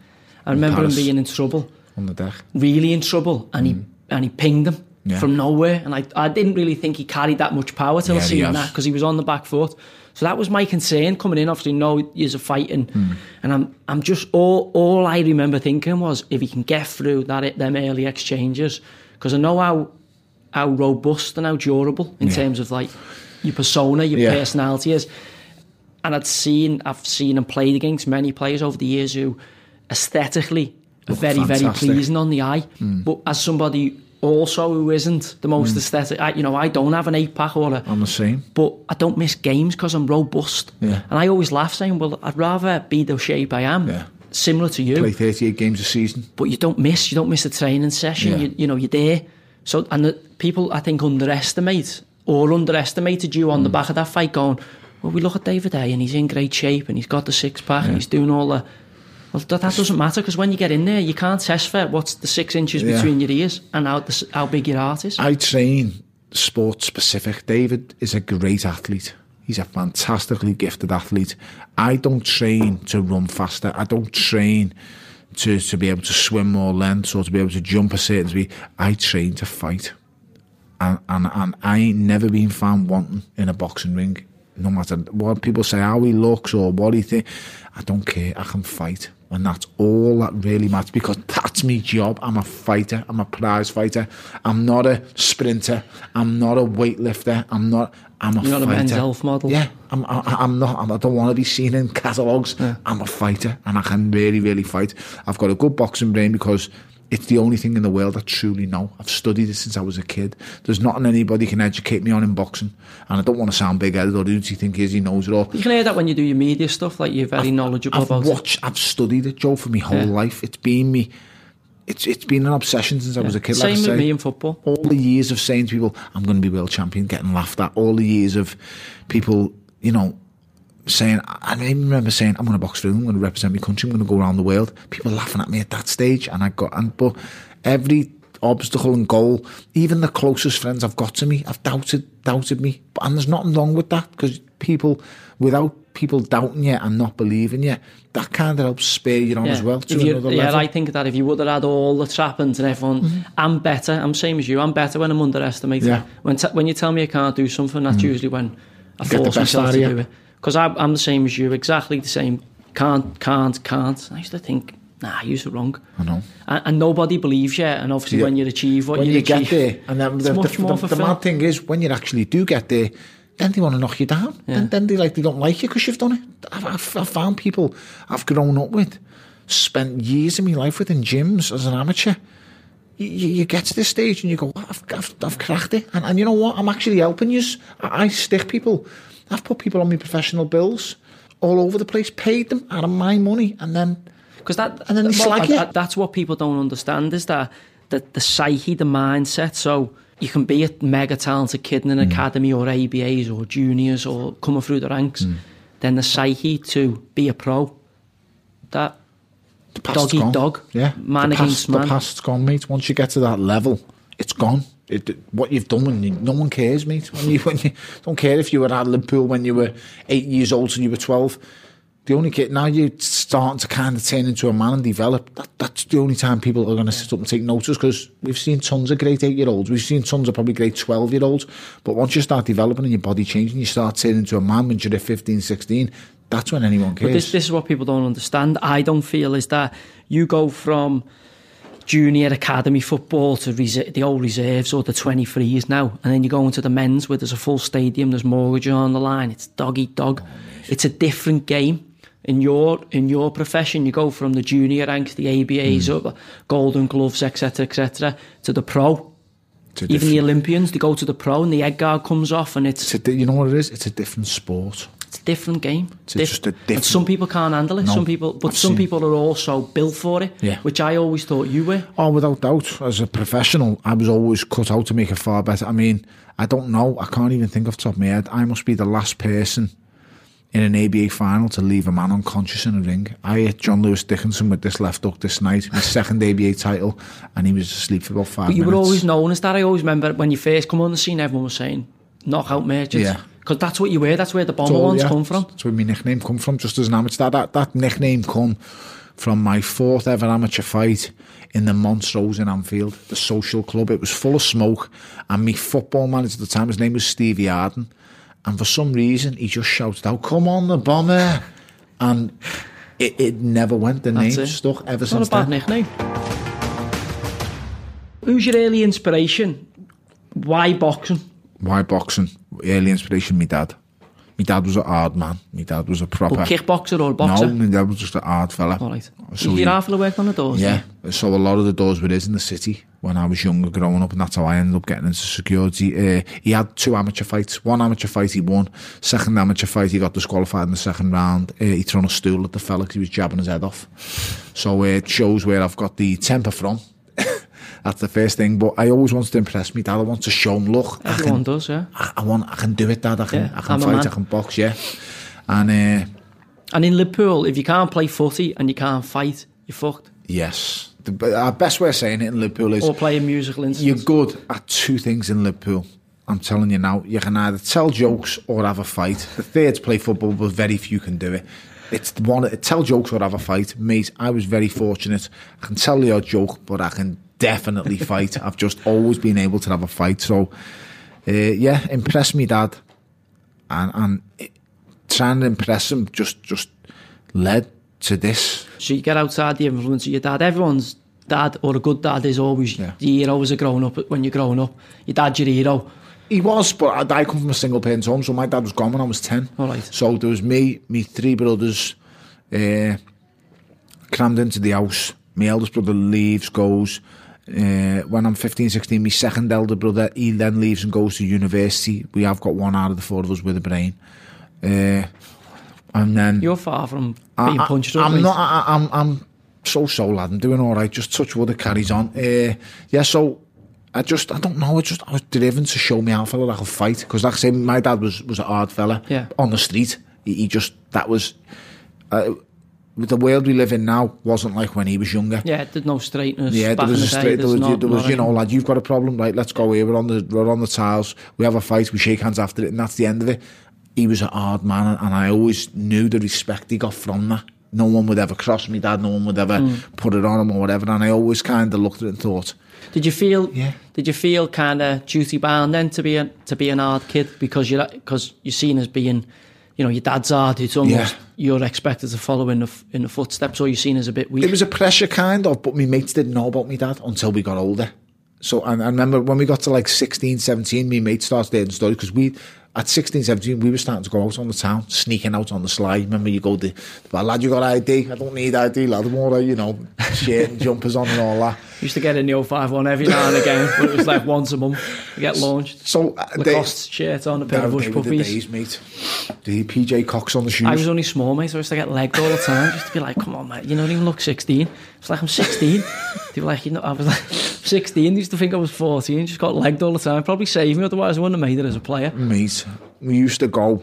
I remember Paris, him being in trouble. On the deck. Really in trouble. And mm. he and he pinged him yeah. from nowhere. And I, I didn't really think he carried that much power till yeah, I seen that, because he was on the back foot. So that was my concern coming in. Obviously, no, he's a fighting, mm. and I'm, I'm just all, all I remember thinking was if he can get through that them early exchanges, because I know how how robust and how durable in yeah. terms of like your persona, your yeah. personality is. And I'd seen, I've seen and played against many players over the years who aesthetically are very, fantastic. very pleasing on the eye. Mm. But as somebody also who isn't the most mm. aesthetic, I, you know, I don't have an eight pack or a. I'm the same. But I don't miss games because I'm robust. Yeah. And I always laugh saying, well, I'd rather be the shape I am. Yeah. Similar to you. Play thirty-eight games a season. But you don't miss, you don't miss a training session. Yeah. You, you know, you're there. So, and the people, I think, underestimate or underestimated you on mm. the back of that fight going, well, we look at David Haye and he's in great shape and he's got the six-pack yeah. and he's doing all the... Well, that, that doesn't matter because when you get in there, you can't test for what's the six inches yeah. between your ears and how, the, how big your heart is. I'd say, sport-specific, David is a great athlete. He's a fantastically gifted athlete. I don't train to run faster. I don't train to, to be able to swim more lengths or to be able to jump a certain speed. I train to fight. And, and, and I ain't never been found wanting in a boxing ring. No matter what people say, how he looks or what he thinks, I don't care. I can fight. And that's all that really matters because that's my job. I'm a fighter. I'm a prize fighter. I'm not a sprinter. I'm not a weightlifter. I'm not... I'm a You're fighter. Not a men's health model. Yeah, I'm, I, I'm not. I'm, I don't want to be seen in catalogues. Yeah. I'm a fighter and I can really, really fight. I've got a good boxing brain because it's the only thing in the world I truly know. I've studied it since I was a kid. There's nothing anybody can educate me on in boxing. And I don't want to sound big-headed or who does he think he is, he knows it all. You can hear that when you do your media stuff, like you're very I've, knowledgeable I've about watched, it. I've studied it, Joe, for my whole yeah. life. It's been me... It's It's been an obsession since yeah. I was a kid. Same like I with say, me in football. All the years of saying to people, I'm going to be world champion, getting laughed at. All the years of people, you know, saying, I even remember saying, I'm going to box through, I'm going to represent my country, I'm going to go around the world. People laughing at me at that stage. And I got, and but every obstacle and goal, even the closest friends I've got to me, I've doubted, doubted me. And there's nothing wrong with that because people, without people doubting you and not believing you, that kind of helps spare you on yeah. as well to you, another yeah, level. Yeah, I think that if you would have had all that's happened and everyone, mm-hmm. I'm better, I'm same as you, I'm better when I'm underestimated. Yeah. When t- when you tell me I can't do something, that's mm-hmm. usually when I you force myself to do it. Because I'm the same as you, exactly the same. Can't, can't, can't. And I used to think, nah, I used it wrong. I know. And, and nobody believes you. And obviously yeah. when you achieve what when you, you achieve, get there. And then the, the, the, the mad thing is, when you actually do get there, then they want to knock you down. Yeah. Then, then they like they don't like you because you've done it. I've, I've, I've found people I've grown up with, spent years of my life with in gyms as an amateur. You, you, you get to this stage and you go, I've, I've, I've cracked it. And, and you know what? I'm actually helping you. I, I stick people. I've put people on my professional bills all over the place, paid them out of my money, and then because that and then they slack you. That's what people don't understand is that that the psyche, the mindset. So. You can be a mega talented kid in an mm. academy or A B As or juniors or coming through the ranks. Mm. Then the psyche to be a pro, that dog eat dog, yeah. man the past, against man. The past's gone, mate. Once you get to that level, it's gone. It, it, what you've done, when you, no one cares, mate. When you, when you don't care if you were at Liverpool when you were eight years old and you were twelve. The only kid now you're starting to kind of turn into a man and develop. That, that's the only time people are going to sit up and take notice because we've seen tons of great eight-year-olds. We've seen tons of probably great twelve-year-olds. But once you start developing and your body changing, you start turning into a man when you're fifteen, sixteen. That's when anyone cares. But this, this is what people don't understand. I don't feel is that you go from junior academy football to resi- the old reserves or the twenty-threes now, and then you go into the men's where there's a full stadium, there's mortgage on the line. It's dog eat dog. Oh, nice. It's a different game. In your in your profession, you go from the junior ranks, the A B As, mm. up, golden gloves, et cetera, et cetera, to the pro. Even different... the Olympians, they go to the pro, and the head guard comes off, and it's, it's a, you know what it is. It's a different sport. It's a different game. It's Dif- just a different. And some people can't handle it. No, some people, but I've some seen... people are also built for it. Yeah. Which I always thought you were. Oh, without doubt. As a professional, I was always cut out to make it far better. I mean, I don't know. I can't even think off the top of my head. I must be the last person in an A B A final to leave a man unconscious in a ring. I hit John Lewis Dickinson with this left hook this night, my second A B A title, and he was asleep for about five minutes. But you minutes. were always known as that. I always remember when you first come on the scene, everyone was saying, knockout merchants. Yeah. Because that's what you were, that's where the bomber all, ones yeah. come from. That's where my nickname come from, just as an amateur. That, that, that nickname come from my fourth ever amateur fight in the Montrose in Anfield, the social club. It was full of smoke, and my football manager at the time, his name was Stevie Arden. And for some reason, he just shouted out, "Come on, the bomber!" And it, it never went. The name stuck ever since then. Not a bad nickname. Who's your early inspiration? Why boxing? Why boxing? Early inspiration, my dad. My dad was a hard man. My dad was a proper... But kickboxer or boxer? No, my dad was just a hard fella. All right. So did your half fella work on the doors? Yeah. So a lot of the doors were his in the city when I was younger growing up, and that's how I ended up getting into security. Uh, he had two amateur fights. One amateur fight he won. Second amateur fight he got disqualified in the second round. Uh, he thrown a stool at the fella because he was jabbing his head off. So uh, it shows where I've got the temper from. That's the first thing, but I always wanted to impress me dad. I want to show him, look, everyone I can, does, yeah. I, I want, I can do it, dad. I can, yeah, I can fight, I can box, yeah. And uh, and in Liverpool, if you can't play footy and you can't fight, you're fucked. Yes, the our best way of saying it in Liverpool is, or play a musical instrument. You're good at two things in Liverpool. I'm telling you now, you can either tell jokes or have a fight. The third's play football, but very few can do it. It's one, tell jokes or have a fight, mate. I was very fortunate. I can tell the odd joke, but I can definitely fight. I've just always been able to have a fight. So uh, yeah, impress me dad, and, and it, trying to impress him just just led to this. So you get outside the influence of your dad. Everyone's dad or a good dad is always yeah. the hero as a grown up. When you're growing up, your dad's your hero. He was, but I, I come from a single parent home, so my dad was gone when I was ten. All right. So there was me, me three brothers, uh, crammed into the house. My eldest brother leaves, goes. Uh, when I'm fifteen, sixteen, my second elder brother, he then leaves and goes to university. We have got one out of the four of us with a brain. Uh, and then you're far from being I, punched I, up. I'm not. I, I'm. I'm so so lad. I'm doing all right. Just touch wood. It carries on. Uh, yeah. So I just. I don't know. I just. I was driven to show me how fella I could fight, because like I say, my dad was was a hard fella. Yeah. On the street, he, he just that was. Uh, The world we live in now wasn't like when he was younger. Yeah, there's no straightness. Yeah, there was a straight. There was, not, there was you know, lad, you've got a problem. Right, let's go here. We're on the we're on the tiles. We have a fight. We shake hands after it, and that's the end of it. He was a hard man, and I always knew the respect he got from that. No one would ever cross me, dad. No one would ever mm. put it on him or whatever. And I always kind of looked at it and thought, did you feel? Yeah. Did you feel kind of duty bound then to be a, to be an hard kid, because you're because you're seen as being, you know, your dad's hard. It's almost yeah. you're expected to follow in the in the footsteps, or you're seen as a bit weak. It was a pressure kind of, but my mates didn't know about me dad until we got older. So, and I remember when we got to like sixteen, seventeen, my mates started hearing stories, because we, at sixteen, seventeen, we were starting to go out on the town, sneaking out on the sly. Remember, you go, the, well, lad, you got I D? I don't need I D, lad. I'm all right, you know, shirt and jumpers on and all that. Used to get in the oh five one every now and again, but it was like once a month. We get launched. So, uh, Lacoste shirt on, a pair of Hush Puppies. The days, mate. The P J Cox on the shoes. I was only small, mate, so I used to get legged all the time. Just to be like, come on, mate, you don't even look sixteen. It's like, I'm sixteen. They were like, you know, I was like sixteen. They used to think I was fourteen. Just got legged all the time. Probably saved me, otherwise I wouldn't have made it as a player. Mate. We used to go,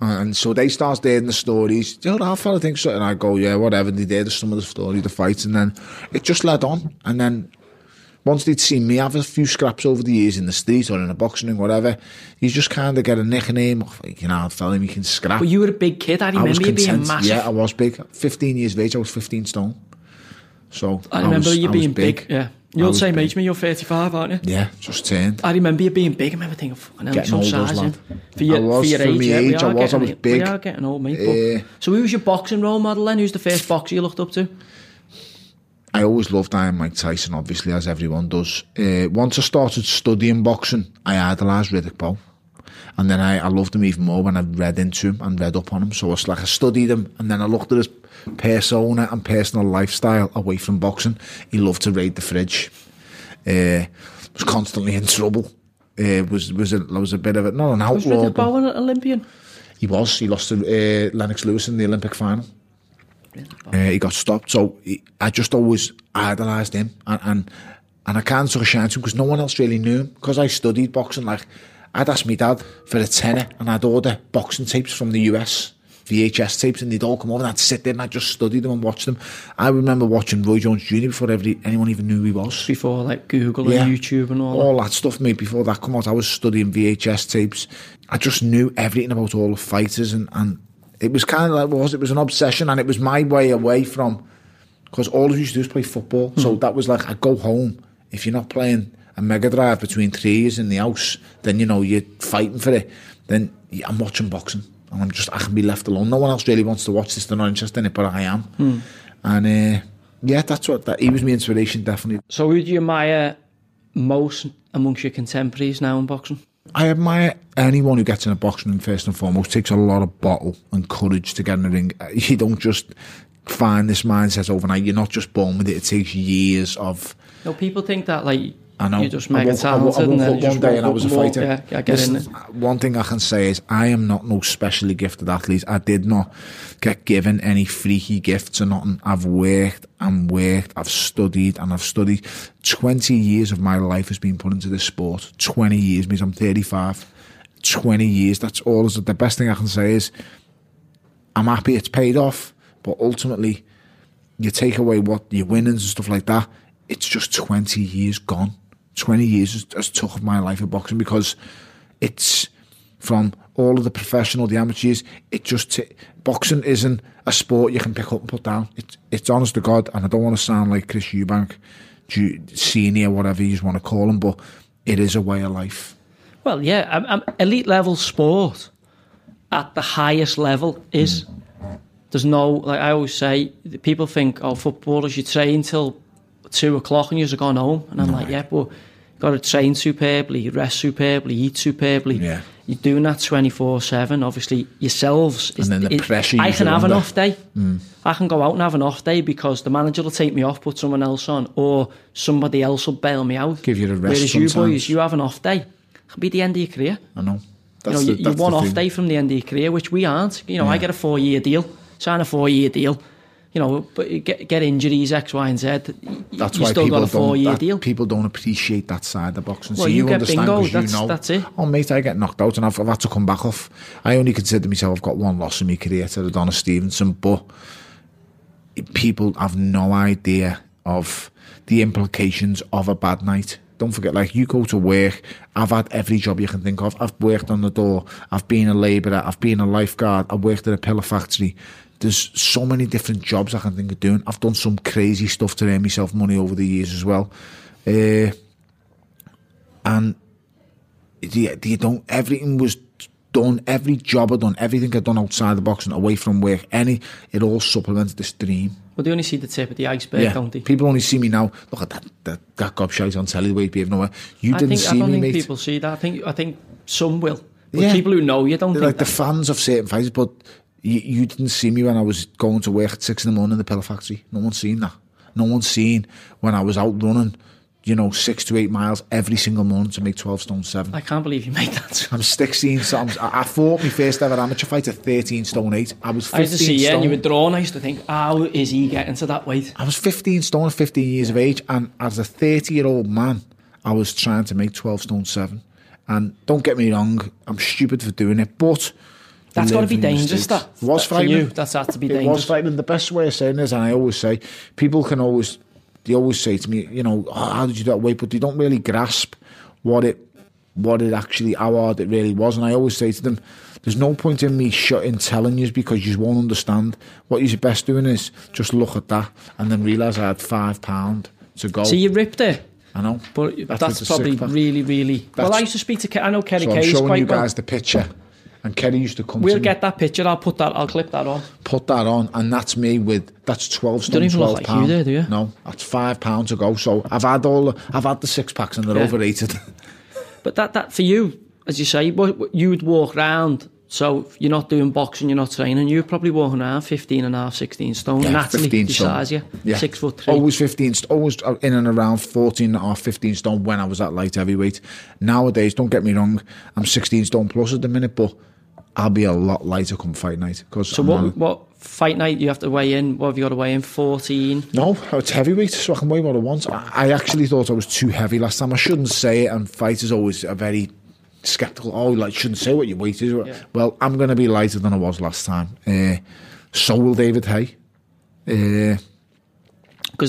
and so they started hearing the stories. Do you know, that fella thinks so, and I go, yeah, whatever. They did some of the story, the fights, and then it just led on. And then once they'd seen me have a few scraps over the years in the street or in a boxing ring, whatever, you just kind of get a nickname of, you know, fella, you can scrap. But you were a big kid. I remember I was you being massive. Yeah, I was big. Fifteen years of age, I was fifteen stone. So I remember I was, you I being big. big. Yeah. You're the same age me, you're thirty-five, aren't you? Yeah, just turned. I remember you being big. I remember thinking, fucking hell, getting some old, lad. For your, I was, for your age, yeah, age I was, I was big. We are getting old, mate. Uh, so who was your boxing role model then? Who's the first boxer you looked up to? I always loved Iron Mike Tyson, obviously, as everyone does. Uh, once I started studying boxing, I idolised Riddick Bowe. And then I, I loved him even more when I read into him and read up on him. So it's like I studied him, and then I looked at his persona and personal lifestyle away from boxing. He loved to raid the fridge. Uh, was constantly in trouble. Uh, was was a, was a bit of a not an outlaw. Was Riddick Bowe an Olympian? He was. He lost to uh, Lennox Lewis in the Olympic final. Uh, he got stopped. So he, I just always idolised him, and, and and I kind of took a shine to him because no one else really knew him. Because I studied boxing, like, I'd ask my dad for a tenner, and I'd order boxing tapes from the U S, V H S tapes, and they'd all come over, and I'd sit there and I'd just study them and watch them. I remember watching Roy Jones Junior before every, anyone even knew who he was. Before, like, Google yeah. and YouTube and all, all that. All that stuff, mate, before that come out, I was studying V H S tapes. I just knew everything about all the fighters, and, and it was kind of like, was it was an obsession, and it was my way away from, because all I used to do was play football, mm. so that was like, I'd go home, if you're not playing a Mega Drive between three years in the house, then, you know, you're fighting for it. Then yeah, I'm watching boxing, and I'm just, I can be left alone. No one else really wants to watch this. They're not interested in it, but I am. Mm. And uh, yeah, that's what that he was my inspiration, definitely. So who do you admire most amongst your contemporaries now in boxing? I admire anyone who gets in a boxing ring, first and foremost. Takes a lot of bottle and courage to get in the ring. You don't just find this mindset overnight. You're not just born with it. It takes years of... No, people think that, like... I know. You're just mega talented. I won, I won, I won one day and I was a fighter. Yeah, I get Listen, in it. One thing I can say is I am not no specially gifted athlete. I did not get given any freaky gifts or nothing. I've worked and worked. I've studied and I've studied. twenty years of my life has been put into this sport. twenty years means I'm thirty-five. twenty years. That's all. The best thing I can say is I'm happy it's paid off. But ultimately, you take away what your winnings and stuff like that. It's just twenty years gone. twenty years has took of my life of boxing, because it's from all of the professional, the amateurs, it just, t- boxing isn't a sport you can pick up and put down. It's, it's honest to God, and I don't want to sound like Chris Eubank, senior, whatever you just want to call him, but it is a way of life. Well, yeah, I'm, I'm, elite level sport at the highest level is, mm. there's no, like I always say, people think, oh, footballers, you train till two o'clock and you've gone home, and I'm no. like, yeah, but you've got to train superbly, rest superbly, eat superbly. Yeah. You're doing that twenty-four seven, obviously, yourselves. And then the it, pressure you I can have under. An off day. Mm. I can go out and have an off day because the manager will take me off, put someone else on, or somebody else will bail me out. Give you a rest. Whereas sometimes. You boys, you have an off day. It could be the end of your career. I know. That's you know, the, that's you're one off thing. Day from the end of your career, which we aren't. You know, yeah. I get a four-year deal, sign a four-year deal. You know, but get get injuries, X, Y, and Z. That's you why still people got a four-year deal. People don't appreciate that side of boxing. Well, so you, you get understand bingo. That's, you know, that's it. Oh, mate, I get knocked out, and I've, I've had to come back off. I only consider myself I've got one loss in my career to the Adonis Stevenson, but people have no idea of the implications of a bad night. Don't forget, like, you go to work. I've had every job you can think of. I've worked on the door. I've been a labourer. I've been a lifeguard. I've worked at a pillar factory. There's so many different jobs I can think of doing. I've done some crazy stuff to earn myself money over the years as well. Uh, and you, you don't, everything was done, every job I've done, everything I've done outside the boxing, away from work, any, it all supplements this dream. Well, they only see the tip of the iceberg, yeah. don't they? People only see me now. Look at that, that, that gobshite on telly, the way he's behaving nowhere. You didn't think, see me, mate. I don't think mate. People see that. I think, I think some will. But yeah. people who know you don't They're think like that. The fans of certain fighters, but... You, you didn't see me when I was going to work at six in the morning in the pillar factory. No one's seen that. No one's seen when I was out running, you know, six to eight miles every single morning to make twelve stone seven. I can't believe you made that. I'm sixteen stone. I fought my first ever amateur fight at thirteen stone eight. I was fifteen stone. I used to see you yeah, and you were drawn. I used to think, how is he getting to that weight? I was fifteen stone at fifteen years of age, and as a thirty year old man, I was trying to make twelve stone seven. And don't get me wrong, I'm stupid for doing it, but... That's got to be dangerous, that. It was frightening. You, that's had to be dangerous. It was frightening. The best way of saying this, and I always say, people can always, they always say to me, you know, oh, how did you do that weight? But they don't really grasp what it, what it actually, how hard it really was. And I always say to them, there's no point in me shutting, telling you, because you won't understand. What you're best doing is just look at that and then realise I had five pound to go. So you ripped it. I know. But that's, that's probably really, really... That's, well, I used to speak to, Ke- I know Kerry so Kay's quite well. I'm showing you guys well. The picture. And Kerry used to come we'll to me. We'll get that picture. I'll put that. I'll clip that on. Put that on, and that's me with that's twelve stone, twelve like pound. You there, do you? No, that's five pounds to go. So I've had all. The, I've had the six packs, and they're yeah. overrated. But that that for you, as you say, you would walk round. So you're not doing boxing, you're not training. You're probably walking around fifteen and a half, sixteen stone. Yeah, naturally, fifteen size, yeah. yeah. Six foot three. Always fifteen, always in and around fourteen and a half, fifteen stone when I was at light heavyweight. Nowadays, don't get me wrong, I'm sixteen stone plus at the minute, but I'll be a lot lighter come fight night. Cause so what, what fight night you have to weigh in? What have you got to weigh in? fourteen? No, it's heavyweight, so I can weigh what I want. I, I actually thought I was too heavy last time. I shouldn't say it, and fighters always are very sceptical. Oh, like, shouldn't say what your weight is. Yeah. Well, I'm going to be lighter than I was last time. Uh, so will David Haye. Because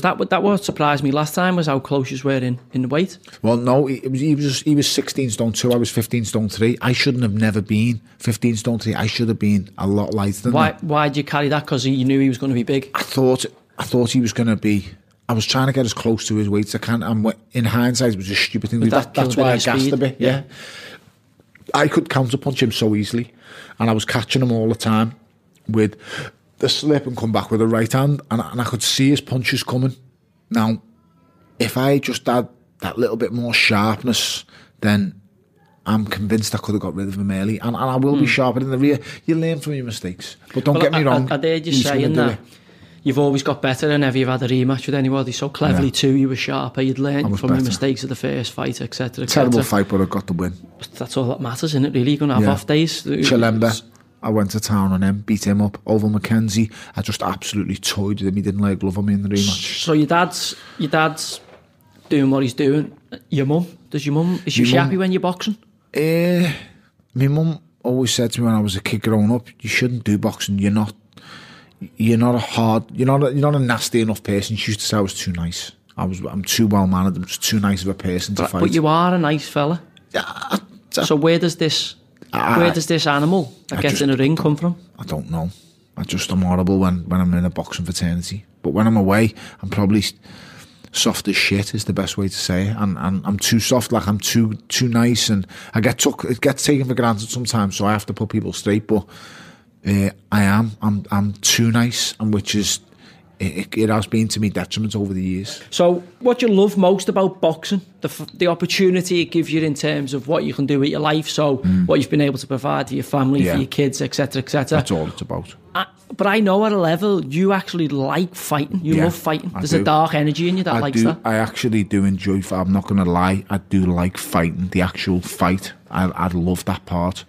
uh, that that what surprised me last time was how close you were in, in the weight. Well, no, he, it was, he was he was sixteen stone two. I was fifteen stone three. I shouldn't have never been fifteen stone three. I should have been a lot lighter than why, that. Why did you carry that? Because you knew he was going to be big. I thought I thought he was going to be. I was trying to get as close to his weight as I can. And in hindsight, it was a stupid thing. That that, that's why I gassed speed. A bit. Yeah. yeah. I could counterpunch him so easily, and I was catching him all the time with the slip and come back with a right hand, and, and I could see his punches coming. Now, if I just had that little bit more sharpness, then I'm convinced I could have got rid of him early. And, and I will mm. be sharper in the rear. You learn from your mistakes. But don't well, get me wrong. I, I, I dare you saying that. You've always got better whenever you've had a rematch with anybody. So cleverly yeah. too, you were sharper. You'd learned from better. your mistakes of the first fight, et cetera. Terrible fight, but I got the win. That's all that matters, isn't it? Really, you're going to have yeah. off days. Chilemba, I went to town on him, beat him up. Over McKenzie, I just absolutely toyed with him. He didn't lay a glove on me in the rematch. So your dad's, your dad's doing what he's doing. Your mum, does your mum? Is she happy when you're boxing? Uh, my mum always said to me when I was a kid growing up, you shouldn't do boxing. You're not. You're not a hard, you're not a, you're not a nasty enough person. She used to say I was too nice. I was, I'm too well mannered. I'm just too nice of a person to but, fight. But you are a nice fella. Uh, uh, so where does this, uh, where does this animal that I gets just, in a ring come from? I don't know. I just am horrible when when I'm in a boxing fraternity. But when I'm away, I'm probably soft as shit is the best way to say it. And and I'm too soft, like I'm too too nice, and I get took. It gets taken for granted sometimes. So I have to put people straight, but. Uh, I am. I'm. I'm too nice, and which is, it, it has been to me detriment over the years. So, what you love most about boxing, the the opportunity it gives you in terms of what you can do with your life, so mm. what you've been able to provide to your family, yeah. for your kids, et cetera, et cetera. That's all it's about. I, but I know at a level you actually like fighting. You yeah, love fighting. There's a dark energy in you that I likes do, that. I actually do enjoy. I'm not going to lie. I do like fighting. The actual fight. I I love that part.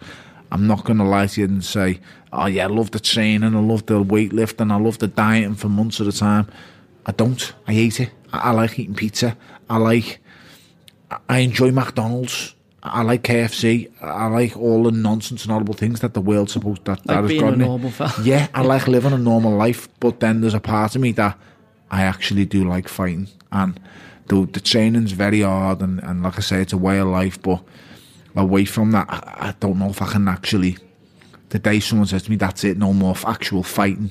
I'm not going to lie to you and say, oh yeah, I love the training, I love the weightlifting, I love the dieting for months at a time. I don't. I hate it. I, I like eating pizza. I like, I enjoy McDonald's. I like K F C. I like all the nonsense and horrible things that the world's supposed to... That, like that being a normal fan. Yeah, I like living a normal life, but then there's a part of me that I actually do like fighting. And the, the training's very hard, and, and like I say, it's a way of life, but... away from that, I, I don't know if I can actually. The day someone says to me, "That's it, no more actual fighting,"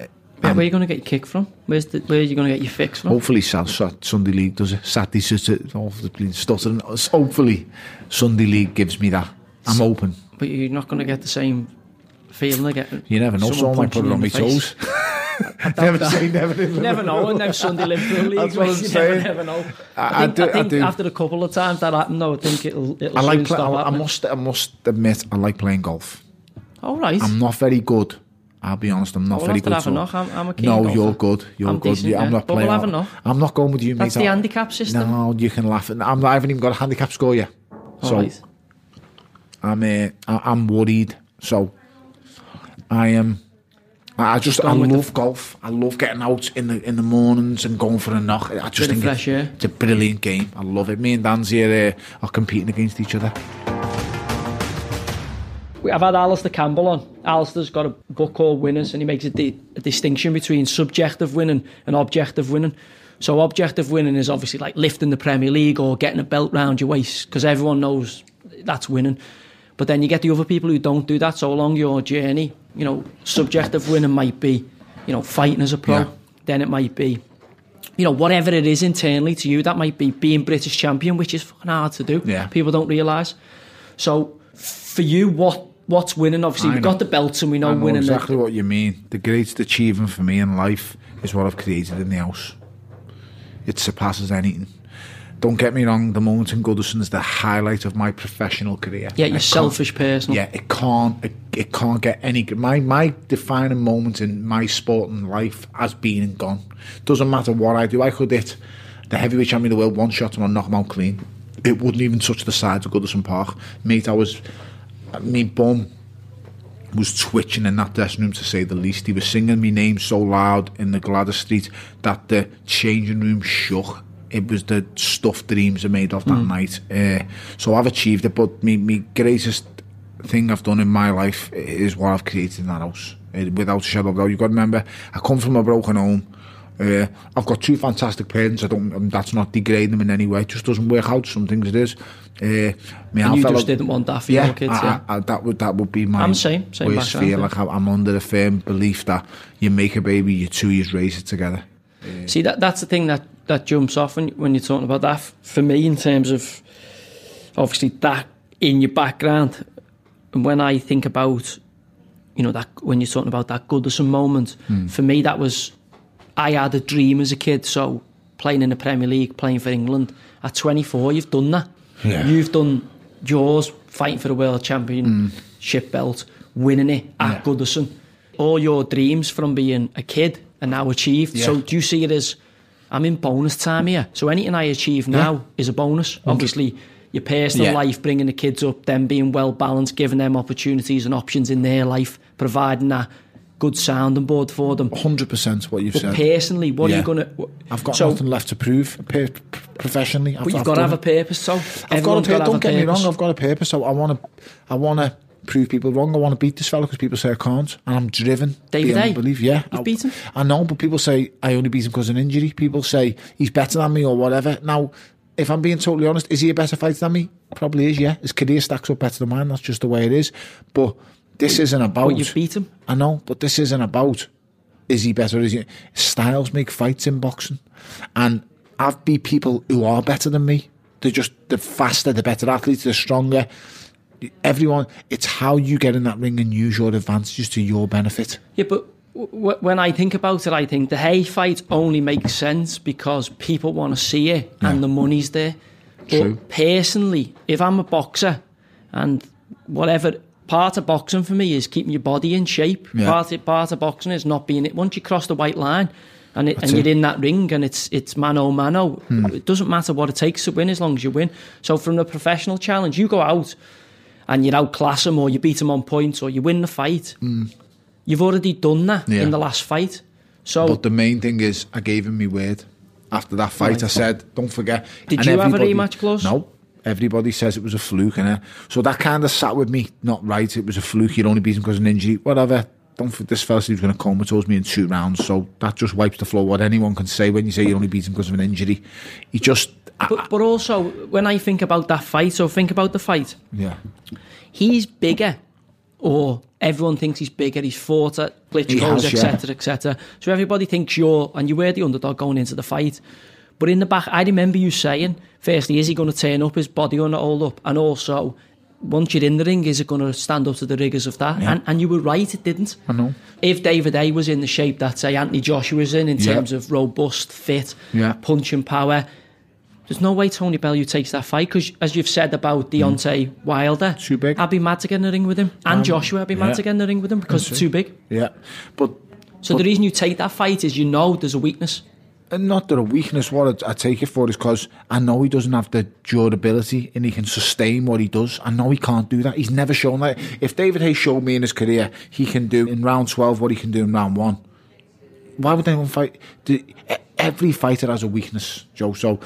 um, yeah, where are you going to get your kick from? Where's the, where are you going to get your fix from? Hopefully, Sunday League does it. Saturday, stuttering. Hopefully, Sunday League gives me that. I'm so, open, but you're not going to get the same feeling again. You never know. Someone might put it on my toes. I never that. say never. You never know, and now Sunday Liverpool leagues. That's what I'm saying. You never, never know. I, I think, I do, I think I do. After a couple of times that happened, though, I think it'll. it'll I like. Play, I, I must. I must admit, I like playing golf. All right. I'm not very good. I'll be honest. I'm not we'll very good. Have to have I'm, I'm a keen no, golfer. you're good. You're I'm good. Decent, yeah, I'm not playing. We'll have enough. I'm not going with you, mate. That's the handicap system. No, you can laugh. I'm. I haven't even got a handicap score yet. All so right. I'm. Uh, I'm worried. So I am. Um, I just, I love the... golf. I love getting out in the in the mornings and going for a knock. I just think fresh, it, yeah. it's a brilliant game. I love it. Me and Dan's here uh, are competing against each other. I've had Alistair Campbell on. Alistair's got a book called Winners, and he makes a, di- a distinction between subjective winning and objective winning. So objective winning is obviously like lifting the Premier League or getting a belt round your waist, because everyone knows that's winning. But then you get the other people who don't do that. So along your journey, you know, subjective winning might be, you know, fighting as a pro. Yeah. Then it might be, you know, whatever it is internally to you, that might be being British champion, which is fucking hard to do. Yeah. People don't realise. So for you, what what's winning? Obviously, I we've know. got the belts and we know, know winning. Exactly the... what you mean. The greatest achievement for me in life is what I've created in the house. It surpasses anything. Don't get me wrong, the moment in Goodison is the highlight of my professional career. Yeah, you're a selfish person. Yeah, it can't, it, it can't get any... My my defining moment in my sport and life has been and gone. Doesn't matter what I do. I could hit the heavyweight champion of the world one shot and I'll knock him out clean. It wouldn't even touch the sides of Goodison Park. Mate, I was... My bum was twitching in that dressing room, to say the least. He was singing my name so loud in the Gladys Street that the changing room shook. It was the stuff dreams I made of that mm. night. Uh, so I've achieved it, but my, my greatest thing I've done in my life is what I've created in that house. It, without a shadow of a doubt. You've got to remember, I come from a broken home. Uh, I've got two fantastic parents. I don't. Um, that's not degrading them in any way. It just doesn't work out. Some things it is. Uh, me and you fella, just didn't want that for yeah, your kids, I, yeah? I, I, that, would, that would be my I'm same, same worst fear. Like I, I'm under the firm belief that you make a baby, you two years raise it together. Uh, See, that that's the thing that that jumps off when, when you're talking about that. For me, in terms of obviously that in your background, and when I think about, you know, that when you're talking about that Goodison moment, mm. for me that was, I had a dream as a kid. So playing in the Premier League, playing for England. At twenty-four, you've done that. Yeah. You've done yours, fighting for the World Championship mm. belt, winning it at yeah. Goodison. All your dreams from being a kid are now achieved. Yeah. So do you see it as, I'm in bonus time here, so anything I achieve now yeah. is a bonus. one hundred percent. Obviously, your personal yeah. life, bringing the kids up, them being well-balanced, giving them opportunities and options in their life, providing that good sounding board for them. one hundred percent what you've but said. But personally, what yeah. are you going to... I've got so, nothing left to prove professionally. I've, but you've I've got to have a purpose, so... I've got a pur- got don't get purpose. me wrong, I've got a purpose. So I want to... I want to... prove people wrong. I want to beat this fella because people say I can't, and I'm driven. David Haye, believe yeah, you've I, beat him. I know, but people say I only beat him because of an injury. People say he's better than me or whatever. Now, if I'm being totally honest, is he a better fighter than me? Probably is. Yeah, his career stacks up better than mine. That's just the way it is. But this but, isn't about. But you beat him. I know, but this isn't about. Is he better? Is he? Styles make fights in boxing, and I've beat people who are better than me. They're just the faster, the better athletes, the stronger. Everyone, it's how you get in that ring and use your advantages to your benefit. Yeah, but w- when I think about it, I think the Haye fight only makes sense because people want to see it and yeah. the money's there. True. But personally, if I'm a boxer and whatever, part of boxing for me is keeping your body in shape. Yeah. Part of, part of boxing is not being it. Once you cross the white line and it, and it. you're in that ring and it's it's mano mano, hmm. it doesn't matter what it takes to win as long as you win. So from the professional challenge, you go out and you outclass them or you beat them on points or you win the fight, mm. you've already done that yeah. in the last fight. So, but the main thing is, I gave him my word. After that fight, right. I said, don't forget. Did and you have a rematch clause? No. Everybody says it was a fluke. And so that kind of sat with me. Not right, it was a fluke. You'd only beat him because of an injury. Whatever. Don't think this fella was going to comatose me in two rounds. So that just wipes the floor. What anyone can say when you say you only beat him because of an injury. He just... But, but also, when I think about that fight, so think about the fight. Yeah. He's bigger, or everyone thinks he's bigger. He's fought at Klitschko's, et cetera, et cetera. So everybody thinks you're, and you were the underdog going into the fight. But in the back, I remember you saying, firstly, is he going to turn up, his body going to hold up? And also, once you're in the ring, is it going to stand up to the rigours of that? Yeah. And, and you were right, it didn't. I know. If David Haye was in the shape that, say, Anthony Joshua's in, in yeah. terms of robust, fit, yeah. punch and power... There's no way Tony Bellew takes that fight because, as you've said about Deontay mm. Wilder, too big. I'd be mad to get in the ring with him, and um, Joshua, I'd be yeah. mad to get in the ring with him because it's too big. Yeah, but so but, the reason you take that fight is you know there's a weakness. And not that a weakness. What I take it for is because I know he doesn't have the durability and he can sustain what he does. I know he can't do that. He's never shown that. If David Haye showed me in his career, he can do in round twelve what he can do in round one. Why would anyone fight? Every fighter has a weakness, Joe. So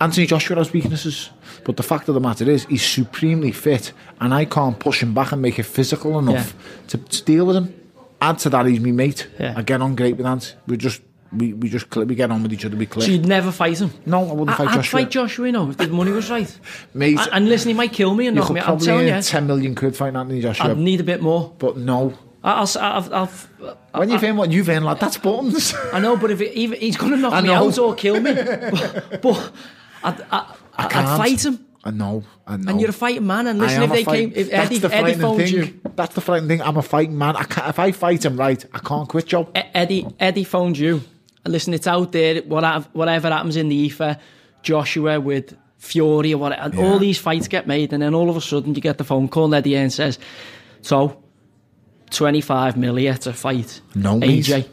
Anthony Joshua has weaknesses, but the fact of the matter is he's supremely fit and I can't push him back and make it physical enough yeah. to, to deal with him. Add to that, he's my mate. Yeah. I get on great with Ant. We just we, we just we get on with each other. We click. So you'd never fight him? No, I wouldn't I, fight I'd Joshua. I'd fight Joshua, you know, if the money was right. Mate, I, and listen, he might kill me and knock me out. I'm telling you. You could probably ten million quid fighting Anthony Joshua. I'd need a bit more. But no. I'll, I'll, I'll, I'll, when you've earned what you've earned, lad, that's bottoms. I know, but if it, even, he's going to knock me out or kill me, but, but I'd, I, I I'd fight him. I know, I know. And you're a fighting man. And listen, if they fight, came, if that's Eddie, the Eddie phoned you, that's the frightening thing. I'm a fighting man. I can't, if I fight him right, I can't quit, Joe. Eddie, Eddie phoned you. And listen, it's out there. Whatever happens in the ether, Joshua with Fury or whatever, and yeah. all these fights get made, and then all of a sudden you get the phone call. And Eddie and says, "So." twenty-five million to fight no, A J. Mate.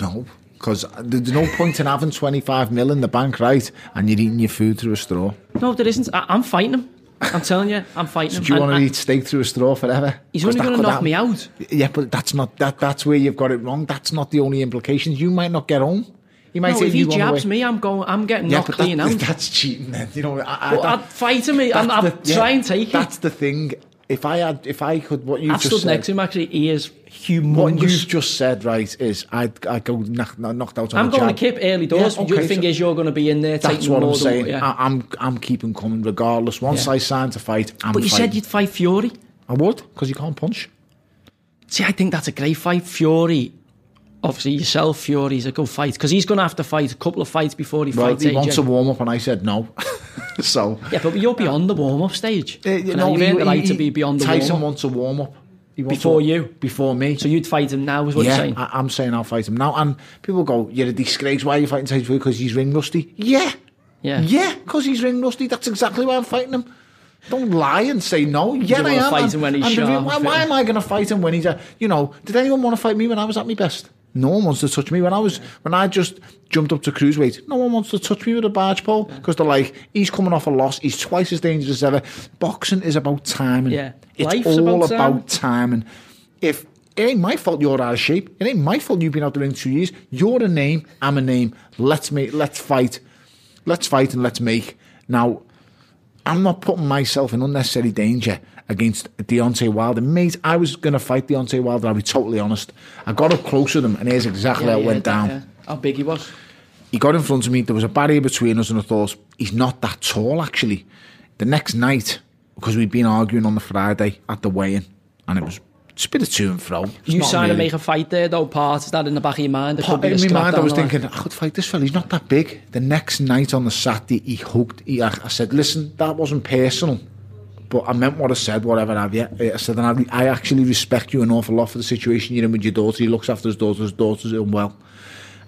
No, because there's no point in having twenty-five mil in the bank, right? And you're eating your food through a straw. No, there isn't. I, I'm fighting him. I'm telling you, I'm fighting so him. Do you want to eat steak through a straw forever? He's only going to knock happen. me out. Yeah, but that's not that. That's where you've got it wrong. That's not the only implications. You might not get home. He might no, say if he jabs away. me, I'm going. I'm getting yeah, knocked clean that, out. That's cheating, then. You know, I, I, well, that, I'd fight him. And I'd the, try yeah, and take that's it. That's the thing. If I had, if I could, what you I've just stood said, next to him actually, he is humongous. What you've just said, right, is I'd I go knock, knocked out. On I'm a going jab. to keep early doors. Yeah, okay, your so thing is you're going to be in there. That's taking what I'm saying. Up, yeah. I, I'm I'm keeping coming regardless. Once yeah. I sign to fight, I'm but you fighting. said you'd fight Fury. I would, because you can't punch. See, I think that's a great fight, Fury. Obviously, yourself, Fury's a good fight because he's going to have to fight a couple of fights before he well, fights. He A J. Wants a warm up, and I said no. So yeah, but you're beyond the warm up stage. Uh, no, he, he, right he, to be beyond the Tyson warm-up. wants a warm up. Before to, you? Before me. So you'd fight him now, is what yeah, you're saying? Yeah, I'm saying I'll fight him now. And people go, you're a disgrace, why are you fighting Tony? Because he's ring rusty. Yeah. Yeah. Yeah, because he's ring rusty. That's exactly why I'm fighting him. Don't lie and say no. Yeah, I am. Fight him when he's sharp, why, why am I going to fight him when he's... Uh, you know, did anyone want to fight me when I was at my best? No one wants to touch me. When I was, yeah. when I just jumped up to cruiserweight, no one wants to touch me with a barge pole because yeah. they're like, he's coming off a loss. He's twice as dangerous as ever. Boxing is about timing. Yeah. It's Life's all about, time. about timing. If it ain't my fault you're out of shape, it ain't my fault you've been out there in two years. You're a name. I'm a name. Let's make. Let's fight. Let's fight and let's make. Now, I'm not putting myself in unnecessary danger against Deontay Wilder. Mate, I was going to fight Deontay Wilder, I'll be totally honest. I got up close to him, and here's exactly yeah, how it yeah, went down. Yeah. How big he was? He got in front of me, there was a barrier between us, and I thought, he's not that tall, actually. The next night, because we'd been arguing on the Friday at the weigh-in, and it was a bit of to and fro. You trying to make a fight there, though, part? Is that in the back of your mind? Part, in my mind, I was thinking, I could fight this fella, he's not that big. The next night on the Saturday, he hugged, he, I, I said, listen, that wasn't personal. But I meant what I said, whatever have you. I said, and I, I actually respect you an awful lot for the situation you're in with your daughter. He looks after his daughter, his daughter's doing well.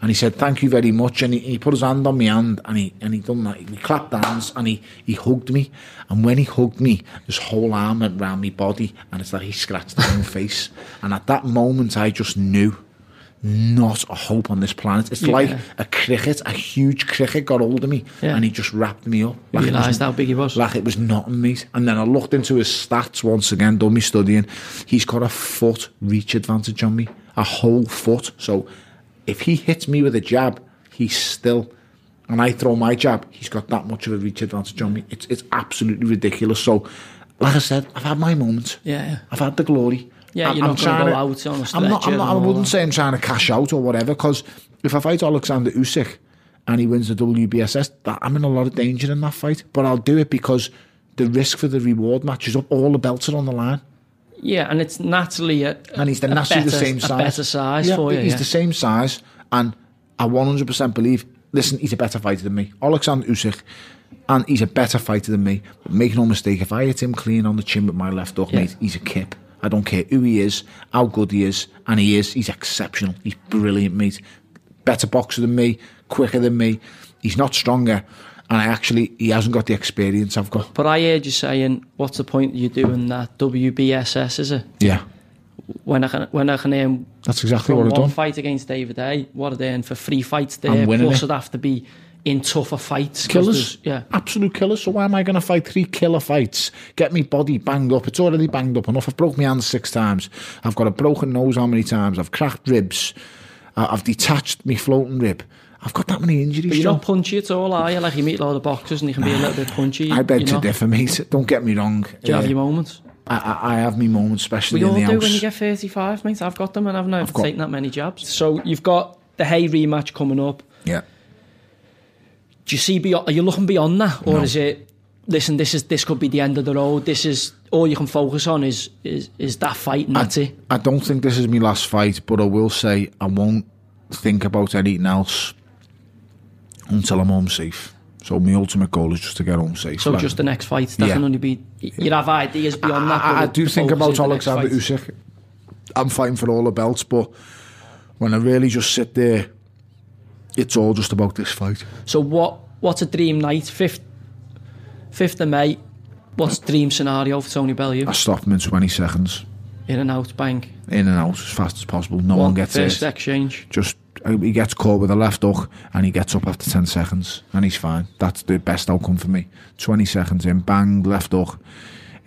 And he said, thank you very much. And he, he put his hand on my hand, and he and he done that. He clapped hands, and he, he hugged me. And when he hugged me, his whole arm went round my body, and it's like he scratched his own face. And at that moment, I just knew. Not a hope on this planet. It's yeah. like a cricket, a huge cricket got hold of me yeah. and he just wrapped me up. Like you realised how big he was? Like it was nothing, mate. And then I looked into his stats once again, done me studying. He's got a foot reach advantage on me, a whole foot. So if he hits me with a jab, he's still, and I throw my jab, he's got that much of a reach advantage on me. It's, it's absolutely ridiculous. So, like I said, I've had my moments. Yeah, yeah. I've had the glory. Yeah, you're I'm not going to go out on a stretcher. I'm not, I'm not, I wouldn't say I'm trying to cash out or whatever, because if I fight Alexander Usyk and he wins the W B S S, that, I'm in a lot of danger in that fight. But I'll do it because the risk for the reward matches up. All the belts are on the line. Yeah, and it's naturally a, a, and he's the, naturally better, the same size. A better size yeah, for you. He's yeah. the same size, and I one hundred percent believe, listen, he's a better fighter than me. Alexander Usyk, and he's a better fighter than me. But make no mistake, if I hit him clean on the chin with my left hook, yeah. mate, he's a kip. I don't care who he is, how good he is, and he is. He's exceptional. He's brilliant, mate. Better boxer than me, quicker than me. He's not stronger, and I actually, he hasn't got the experience I've got. But I heard you saying, what's the point you doing that W B S S, is it? Yeah. When I can, when I can earn That's exactly what I've done. One fight against David Haye, what I'd earn for three fights there, plus it. It'd have to be in tougher fights. Killers. Yeah. Absolute killers. So why am I going to fight three killer fights? Get me body banged up. It's already banged up enough. I've broken my hand six times. I've got a broken nose how many times? I've cracked ribs. Uh, I've detached me floating rib. I've got that many injuries. But you're John. Not punchy at all, are you? Like you meet a lot of boxers and you can be a little bit punchy. I beg to know? differ, mate. Don't get me wrong. Do you uh, have your moments? I, I have me moments, especially in the house. We all do when you get thirty-five, mate. I've got them and I've not I've taken got... that many jabs. So you've got the Haye rematch coming up. Yeah. Do you see beyond, are you looking beyond that, or no. is it listen this is this could be the end of the road, this is all you can focus on is is, is that fight and I, that's it? I don't think this is my last fight, but I will say I won't think about anything else until I'm home safe. So my ultimate goal is just to get home safe. So like, just the next fight, that yeah. can only be, you'd have ideas beyond I, that. I, I do think about Alexander Usyk. I'm fighting for all the belts, but when I really just sit there, it's all just about this fight. So what? What's a dream night? fifth, fifth of May. What's dream scenario for Tony Bellew? I stop him in twenty seconds. In and out, bank. In and out as fast as possible. No one, one gets first it. Exchange. Just he gets caught with a left hook and he gets up after ten seconds and he's fine. That's the best outcome for me. Twenty seconds in, bang, left hook.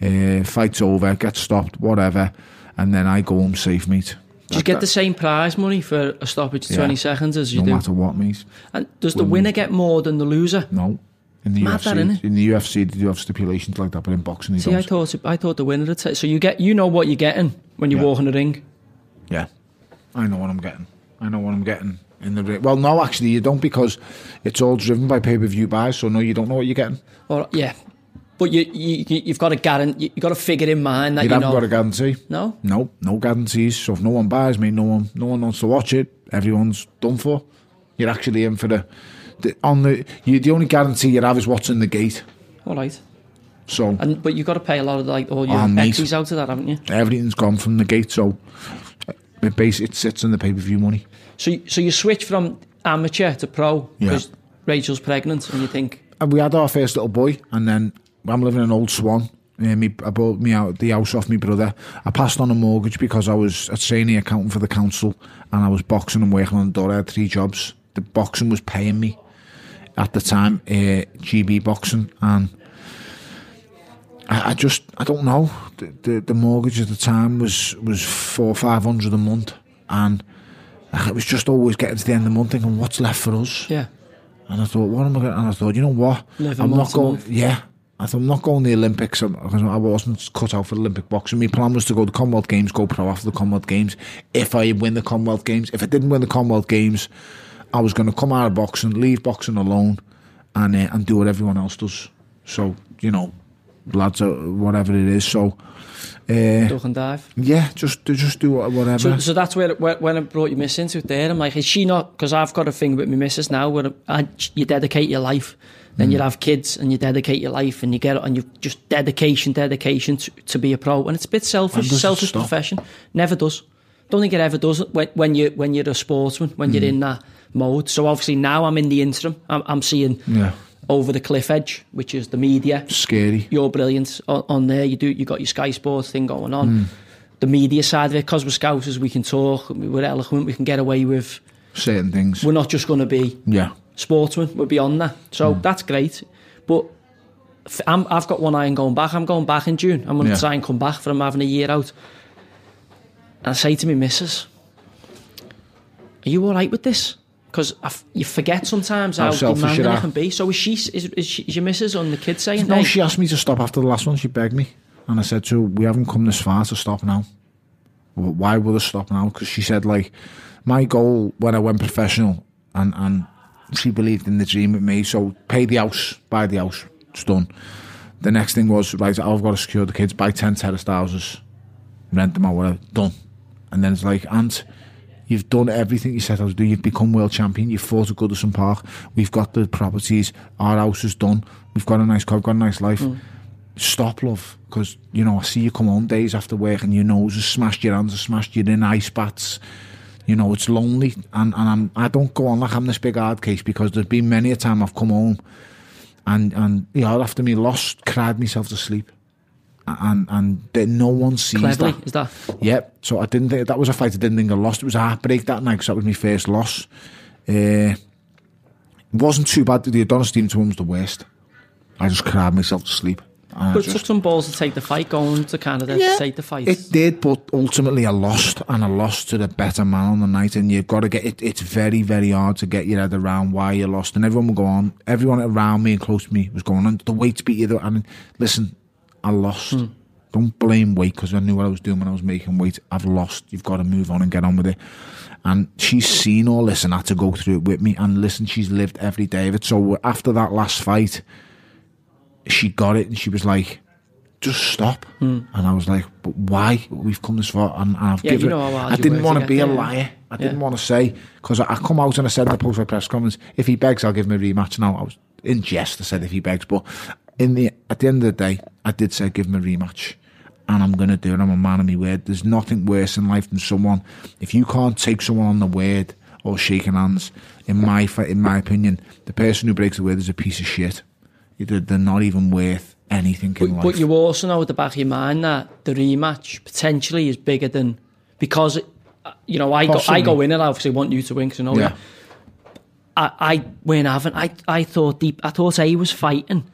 Uh, fight's over. Gets stopped. Whatever, and then I go home safe, mate. Do you get the same prize money for a stoppage yeah. twenty seconds as you no do? No matter what, mate. And does the winner get more than the loser? No. In the U F C, that, in the U F C, they do have stipulations like that, but in boxing, they See, don't. I thought, I thought the winner would take. So you get, you know what you're getting when you yeah. walk in the ring. Yeah, I know what I'm getting. I know what I'm getting in the ring. Well, no, actually, you don't, because it's all driven by pay per view buys. So no, you don't know what you're getting. Or yeah. But you, you, you've got a guarantee, you've got a figure in mind that you, you haven't know. got a guarantee. No? No, no guarantees. So if no one buys me, no one no one wants to watch it, everyone's done for. You're actually in for the... the on the you, the only guarantee you have is what's in the gate. All right. So, and, but you've got to pay a lot of like all your equities out of that, haven't you? Everything's gone from the gate, so it basically it sits on the pay-per-view money. So, so you switch from amateur to pro because yeah. Rachel's pregnant, and you think. And we had our first little boy, and then I'm living in Old Swan. Yeah, me, I bought me out the house off my brother. I passed on a mortgage because I was a trainee accountant for the council, and I was boxing and working on the door. I had three jobs. The boxing was paying me at the time, uh, G B boxing, and I, I just I don't know. The, the the mortgage at the time was was four or five hundred a month, and I was just always getting to the end of the month thinking, what's left for us? Yeah. And I thought, what am I going to... And I thought, you know what? Never I'm not going... Yeah. I thought, I'm not going to the Olympics. I wasn't cut out for Olympic boxing. My plan was to go to the Commonwealth Games, go pro after the Commonwealth Games. If I win the Commonwealth Games... If I didn't win the Commonwealth Games, I was going to come out of boxing, leave boxing alone, and uh, and do what everyone else does. So, you know, lads, or whatever it is. So... Uh, duck and dive. Yeah, just just do whatever. So, so that's where, where when I brought your miss into it there, I'm like, is she not? Because I've got a thing with my missus now where I, you dedicate your life, then mm. you have kids and you dedicate your life and you get and you just dedication, dedication to, to be a pro, and it's a bit selfish, selfish profession. Never does. Don't think it ever does when when you when you're a sportsman when mm. you're in that mode. So obviously now I'm in the interim. I'm, I'm seeing. Yeah. Over the cliff edge, which is the media. Scary. You're brilliant on, on there. You do. You got your Sky Sports thing going on. Mm. The media side of it, because we're scousers, we can talk. We're eloquent. We can get away with certain things. We're not just going to be yeah sportsmen. We're beyond that. So mm. that's great. But I'm, I've got one eye on going back. I'm going back in June. I'm going to yeah. try and come back from having a year out. And I say to me missus, "Are you all right with this?" Because f- you forget sometimes how, how demanding I can be. So is she? Is, is, she, is your missus on the kids saying? No, hey. She asked me to stop after the last one. She begged me, and I said to her, "We haven't come this far to stop now. Well, why would I stop now?" Because she said, like, my goal when I went professional, and and she believed in the dream with me. So pay the house, buy the house, it's done. The next thing was like, I've got to secure the kids, buy ten terraced houses, rent them or whatever, done. And then it's like, and. You've done everything you said I was doing. You've become world champion. You've fought at Goodison Park. We've got the properties. Our house is done. We've got a nice car. We've got a nice life. Mm. Stop, love. Because, you know, I see you come home days after work and your nose is smashed, your hands are smashed, you're in ice baths. You know, it's lonely. And, and I'm, I don't go on like I'm this big hard case, because there's been many a time I've come home and, and you know, after me lost, cried myself to sleep. And and there, no one sees Cleverly, that. Is that? Yep. So I didn't think that was a fight. I didn't think I lost. It was a heartbreak that night because that was my first loss. Uh, it wasn't too bad. The Adonis team to one was the worst. I just cried myself to sleep. But it just, took some balls to take the fight, going to Canada yeah, to take the fight. It did, but ultimately I lost, and I lost to the better man on the night. And you've got to get it. It's very, very hard to get your head around why you lost. And everyone will go on. Everyone around me and close to me was going on. The weight to beat you. I mean, listen. I lost. Mm. Don't blame weight, because I knew what I was doing when I was making weight. I've lost. You've got to move on and get on with it. And she's seen all this and had to go through it with me. And listen, she's lived every day of it. So after that last fight, she got it and she was like, just stop. Mm. And I was like, but why? We've come this far. And, and I've yeah, given you know I didn't want to be a liar. I didn't yeah. want to say, because I, I come out and I said in the post-fight press conference, if he begs, I'll give him a rematch. Now, I was in jest, I said if he begs, but... In the at the end of the day, I did say give him a rematch, and I'm going to do it. I'm a man of my word. There's nothing worse in life than someone, if you can't take someone on the word or shaking hands, in my in my opinion, the person who breaks the word is a piece of shit. They're not even worth anything in but, life. But you also know at the back of your mind that the rematch potentially is bigger than, because you know I Possibly. go I go in and I obviously want you to win, because I know yeah. I I when I haven't I I thought deep I thought he was fighting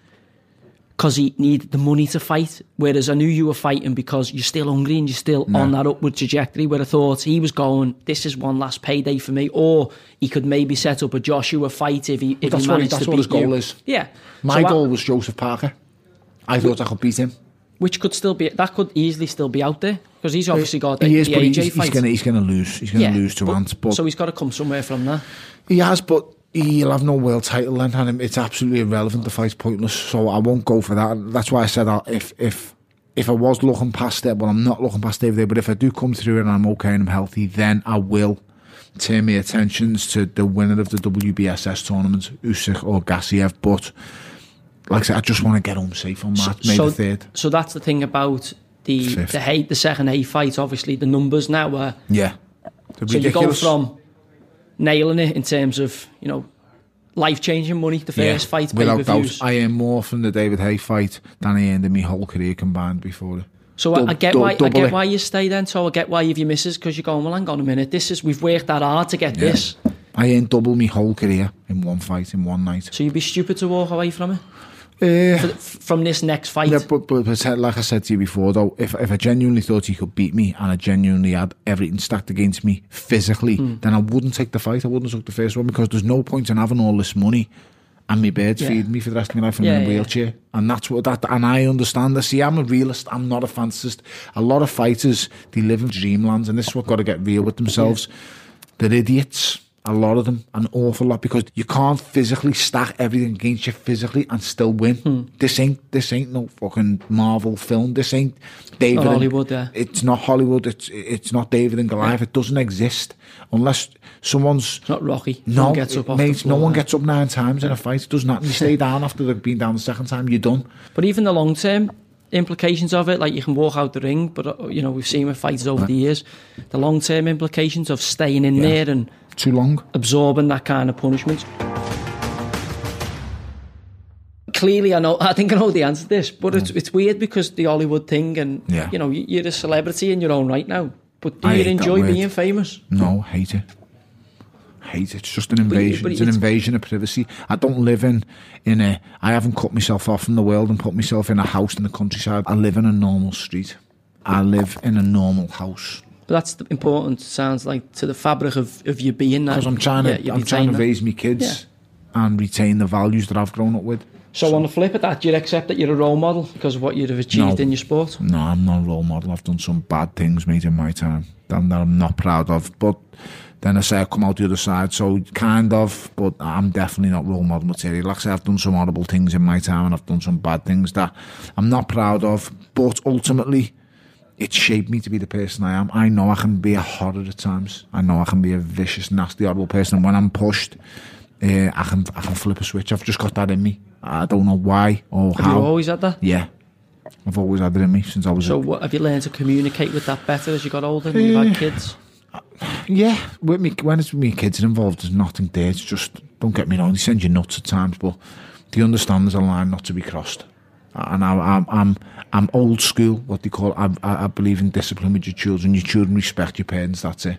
because he needed the money to fight, whereas I knew you were fighting because you're still hungry and you're still no. on that upward trajectory, where I thought he was going, this is one last payday for me, or he could maybe set up a Joshua fight if he, if he managed what, to beat you. That's what his goal is. Yeah. My so goal I, was Joseph Parker. I thought which, I could beat him. Which could still be, that could easily still be out there, because he's obviously got he the, is, the A J he's, fight. He's going to lose. He's going to yeah, lose to Ant. So he's got to come somewhere from that. He has, but... He'll have no world title then, and it's absolutely irrelevant. The fight's pointless, so I won't go for that. That's why I said that if if if I was looking past it, well, I'm not looking past it there. But if I do come through and I'm okay and I'm healthy, then I will turn my attentions to the winner of the W B S S tournament, Usyk or Gassiev. But like I said, I just want to get home safe on that, so, May so, the third. So that's the thing about the Fifth. the Haye, the second Haye fight. Obviously, the numbers now are yeah. They're so ridiculous. You go from nailing it in terms of, you know, life changing money, the first yeah, fight, without doubt. I earned more from the David Haye fight than I earned in my whole career combined before it. So dub, I get dub, why I get it. why you stay then. So I get why you've your misses, because you're going, well, hang on a minute. This is we've worked that hard to get yeah. this. I earned double my whole career in one fight, in one night. So you'd be stupid to walk away from it? Uh, for, from this next fight? Yeah, but, but, but like I said to you before, though, if, if I genuinely thought he could beat me and I genuinely had everything stacked against me physically, mm. then I wouldn't take the fight. I wouldn't take the first one, because there's no point in having all this money and my birds yeah. feeding me for the rest of my life and yeah, in a wheelchair. Yeah. And that's what that, and I understand that. See, I'm a realist, I'm not a fantasist. A lot of fighters, they live in dreamlands, and this is what got to get real with themselves. Yeah. They're idiots. A lot of them, an awful lot, because you can't physically stack everything against you physically and still win. Hmm. This ain't this ain't no fucking Marvel film. This ain't David. It's not Hollywood, and, yeah. It's not Hollywood. It's it's not David and Goliath. Yeah. It doesn't exist unless someone's. It's not Rocky. No, no one gets up. It, mate, floor, no one gets up nine times in a fight. It doesn't happen. You stay down after they've been down the second time. You're done. But even the long term implications of it, like you can walk out the ring, but you know we've seen with fighters over yeah. the years, the long term implications of staying in yeah. there and. Too long. Absorbing that kind of punishment. Clearly, I know. I think I know the answer to this, but yeah. it's it's weird because the Hollywood thing, and yeah. you know, you're a celebrity in your own right now. But do I you enjoy being famous? No, hate it. Hate it. It's just an invasion. But, but it's, it's an invasion of privacy. I don't live in in a. I haven't cut myself off from the world and put myself in a house in the countryside. I live in a normal street. I live in a normal house. But that's the important, sounds like, to the fabric of, of your being. Because I'm trying to, yeah, I'm trying to raise my kids yeah. and retain the values that I've grown up with. So, so on the flip of that, do you accept that you're a role model because of what you'd have achieved no, in your sport? No, I'm not a role model. I've done some bad things, mate, in my time that I'm, that I'm not proud of. But then I say I come out the other side, so kind of. But I'm definitely not role model material. Like I say, I've done some horrible things in my time and I've done some bad things that I'm not proud of. But ultimately, it shaped me to be the person I am. I know I can be a horror at times. I know I can be a vicious, nasty, horrible person. And when I'm pushed, uh, I can I can flip a switch. I've just got that in me. I don't know why or have how. Have you always had that? Yeah. I've always had it in me since I was... So a, what, have you learned to communicate with that better as you got older and uh, you've had kids? Yeah. With me, when it's with me kids involved, there's nothing there. It's just, don't get me wrong, they send you nuts at times, but they understand there's a line not to be crossed. And I, I'm I'm I'm old school. What they call I, I I believe in discipline with your children. Your children respect your parents. That's it,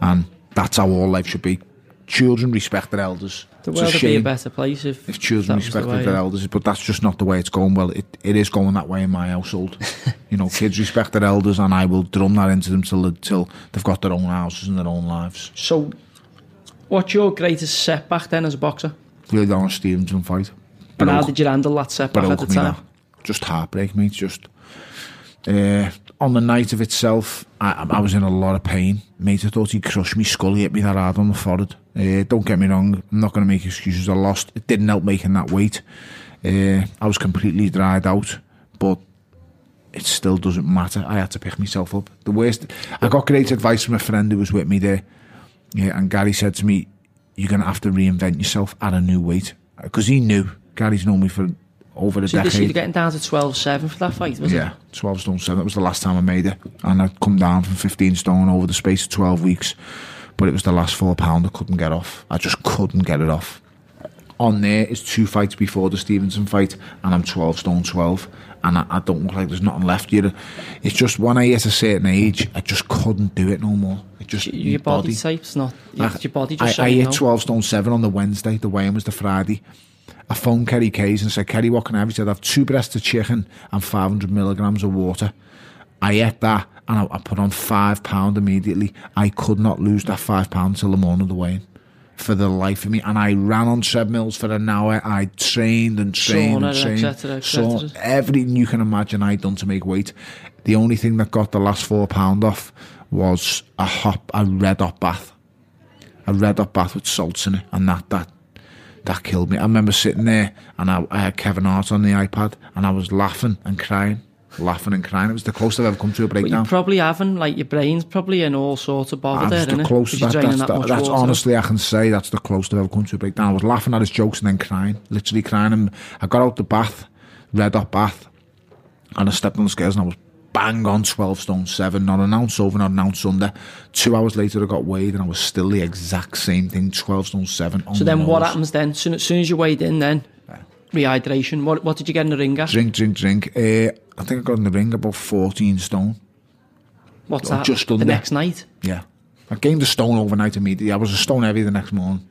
and that's how all life should be. Children respect their elders. The world would be a better place if if children respected their elders. But that's just not the way it's going. Well, it, it is going that way in my household. You know, kids respect their elders, and I will drum that into them till till they've got their own houses and their own lives. So, what's your greatest setback then as a boxer? The Don Stevenson fight. And how did you handle that setback at the time? That. Just heartbreak, mate. Just uh, on the night of itself, I, I was in a lot of pain, mate. I thought he crushed me skull. He hit me that hard on the forehead. Uh, don't get me wrong, I'm not going to make excuses. I lost. It didn't help making that weight. Uh, I was completely dried out, but it still doesn't matter. I had to pick myself up. The worst. I got great advice from a friend who was with me there, yeah, and Gary said to me, "You're going to have to reinvent yourself at a new weight," because he knew. Gary's known me for over a so decade. So you were getting down to twelve seven for that fight, was yeah, it? Yeah, twelve stone seven. That was the last time I made it. And I'd come down from fifteen stone over the space of twelve weeks. But it was the last four pound I couldn't get off. I just couldn't get it off. On there is two fights before the Stevenson fight, and I'm twelve stone twelve. And I, I don't look like there's nothing left. You're, it's just when I hit a certain age, I just couldn't do it no more. It just your, your body, body type's not... Like, your body just I, I hit twelve stone seven on the Wednesday. The weigh-in was the Friday. I phoned Kerry Kays and said, "Kerry, what can I have?" He said, "I have two breasts of chicken and five hundred milligrams of water." I ate that and I, I put on five pound immediately. I could not lose that five pound till the morning of the weigh-in for the life of me. And I ran on treadmills for an hour. I trained and trained and trained. So everything you can imagine I'd done to make weight. The only thing that got the last four pound off was a hop, a red hot bath, a red hot bath with salts in it, and that that. That killed me. I remember sitting there and I, I had Kevin Hart on the iPad and I was laughing and crying laughing and crying. It was the closest I've ever come to a breakdown. But you probably haven't, like your brain's probably in all sorts of bother there, isn't it? Closest, that, that's that, that that's water. Honestly, I can say that's the closest I've ever come to a breakdown. I was laughing at his jokes and then crying, literally crying. And I got out the bath, red hot bath, and I stepped on the scales and I was bang on twelve stone seven, not an ounce over, not an ounce under. Two hours later I got weighed and I was still the exact same thing, twelve stone seven. So then what happens then? As soon, as soon as you're weighed in then, rehydration, what what did you get in the ring at? Drink, drink, drink. Uh, I think I got in the ring about fourteen stone. What's that? Just under. The next night? Yeah. I gained a stone overnight immediately. I was a stone heavy the next morning.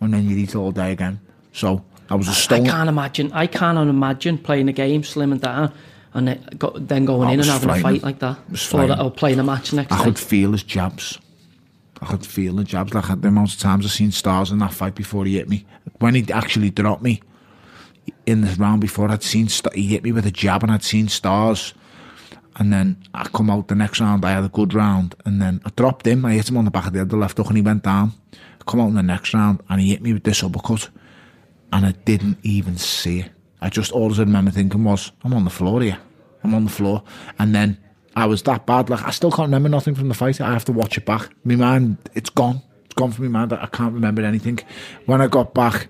And then you'd eat all day again. So I was a stone... I can't imagine, I can't imagine playing a game, slimming down, and it got, then going I in and having a fight like that. Or, or playing a match next I night. I could feel his jabs. I could feel the jabs. Like the amount of times I've seen stars in that fight before he hit me. When he actually dropped me, in this round before, I'd seen st- he hit me with a jab and I'd seen stars. And then I come out the next round, I had a good round, and then I dropped him, I hit him on the back of the head, the left hook, and he went down. I come out in the next round and he hit me with this uppercut and I didn't even see it. I just, all I remember thinking was, I'm on the floor here, I'm on the floor. And then I was that bad, like I still can't remember nothing from the fight. I have to watch it back. My mind, it's gone, it's gone from my mind. I can't remember anything. When I got back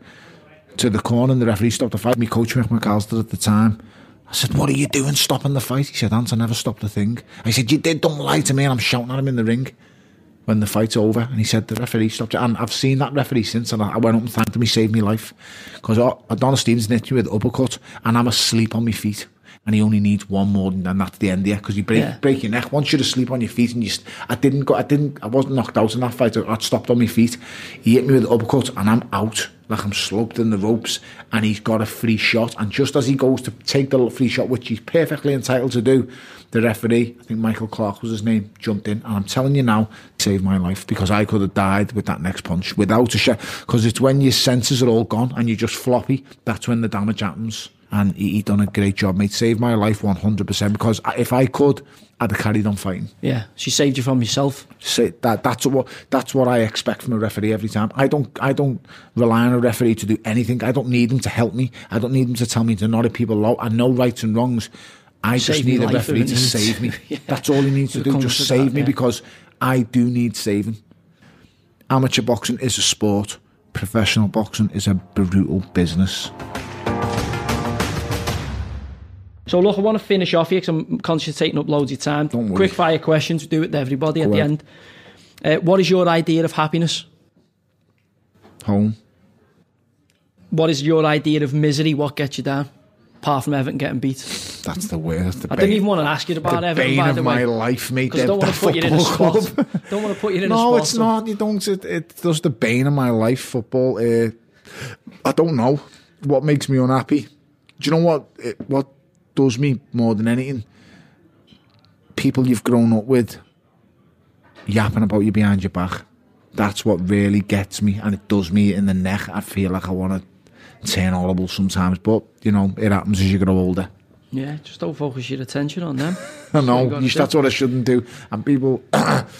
to the corner and the referee stopped the fight. My coach, Mick McAllister, at the time, I said, what are you doing stopping the fight? He said, Ant, I never stopped the thing. I said, you did, don't lie to me. And I'm shouting at him in the ring when the fight's over. And he said, the referee stopped it. And I've seen that referee since, and I went up and thanked him. He saved me life, because Adonis Stevens hit me with an uppercut and I'm asleep on my feet, and he only needs one more, and that's the end here, because you break, yeah. break your neck. Once you're asleep on your feet, and you, I didn't go, I didn't, I wasn't knocked out in that fight. I, I'd stopped on my feet. He hit me with an uppercut and I'm out, like I'm sloped in the ropes, and he's got a free shot. And just as he goes to take the free shot, which he's perfectly entitled to do, the referee, I think Michael Clark was his name, jumped in. And I'm telling you now, saved my life, because I could have died with that next punch without a shot. Because it's when your senses are all gone and you're just floppy, that's when the damage happens. And he, he done a great job, mate. Saved my life one hundred percent, because if I could, I'd have carried on fighting. Yeah, she saved you from yourself. So that, that's what that's what I expect from a referee every time. I don't I don't rely on a referee to do anything. I don't need him to help me. I don't need him to tell me to not hit people low. I know rights and wrongs. I save just need a referee to save me. Yeah. That's all he needs to do, just save that, me, yeah. Because I do need saving. Amateur boxing is a sport. Professional boxing is a brutal business. So look, I want to finish off here because I'm conscious of taking up loads of time. Don't worry. Quick fire questions, we do it to everybody Go at ahead. the end. Uh, what is your idea of happiness? Home. What is your idea of misery? What gets you down? Apart from Everton getting beat. That's the worst. The I bane, didn't even want to ask you about the Everton, by the way. The bane of my life, mate. Because I don't want to put you in a spot. Don't want to put you in no, a spot. No, it's not. You don't. It, it's just the bane of my life, football. Uh, I don't know what makes me unhappy. Do you know what? It, what? does me more than anything, people you've grown up with yapping about you behind your back. That's what really gets me, and it does me in the neck. I feel like I want to turn audible sometimes, but you know, it happens as you grow older. Yeah, just don't focus your attention on them. I know, that's what I shouldn't do. And people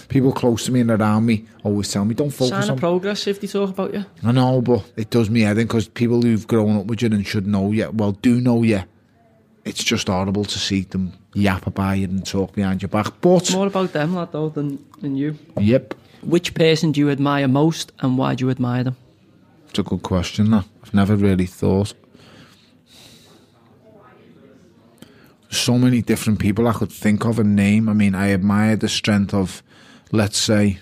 people close to me and around me always tell me, don't focus on... Sign of progress if they talk about you. I know, but it does me head in, because people who've grown up with you and should know you, well, do know you. It's just horrible to see them yap about you and talk behind your back. But it's more about them, lad, though, than, than you. Yep. Which person do you admire most, and why do you admire them? It's a good question, that. I've never really thought. So many different people I could think of and name. I mean, I admire the strength of, let's say,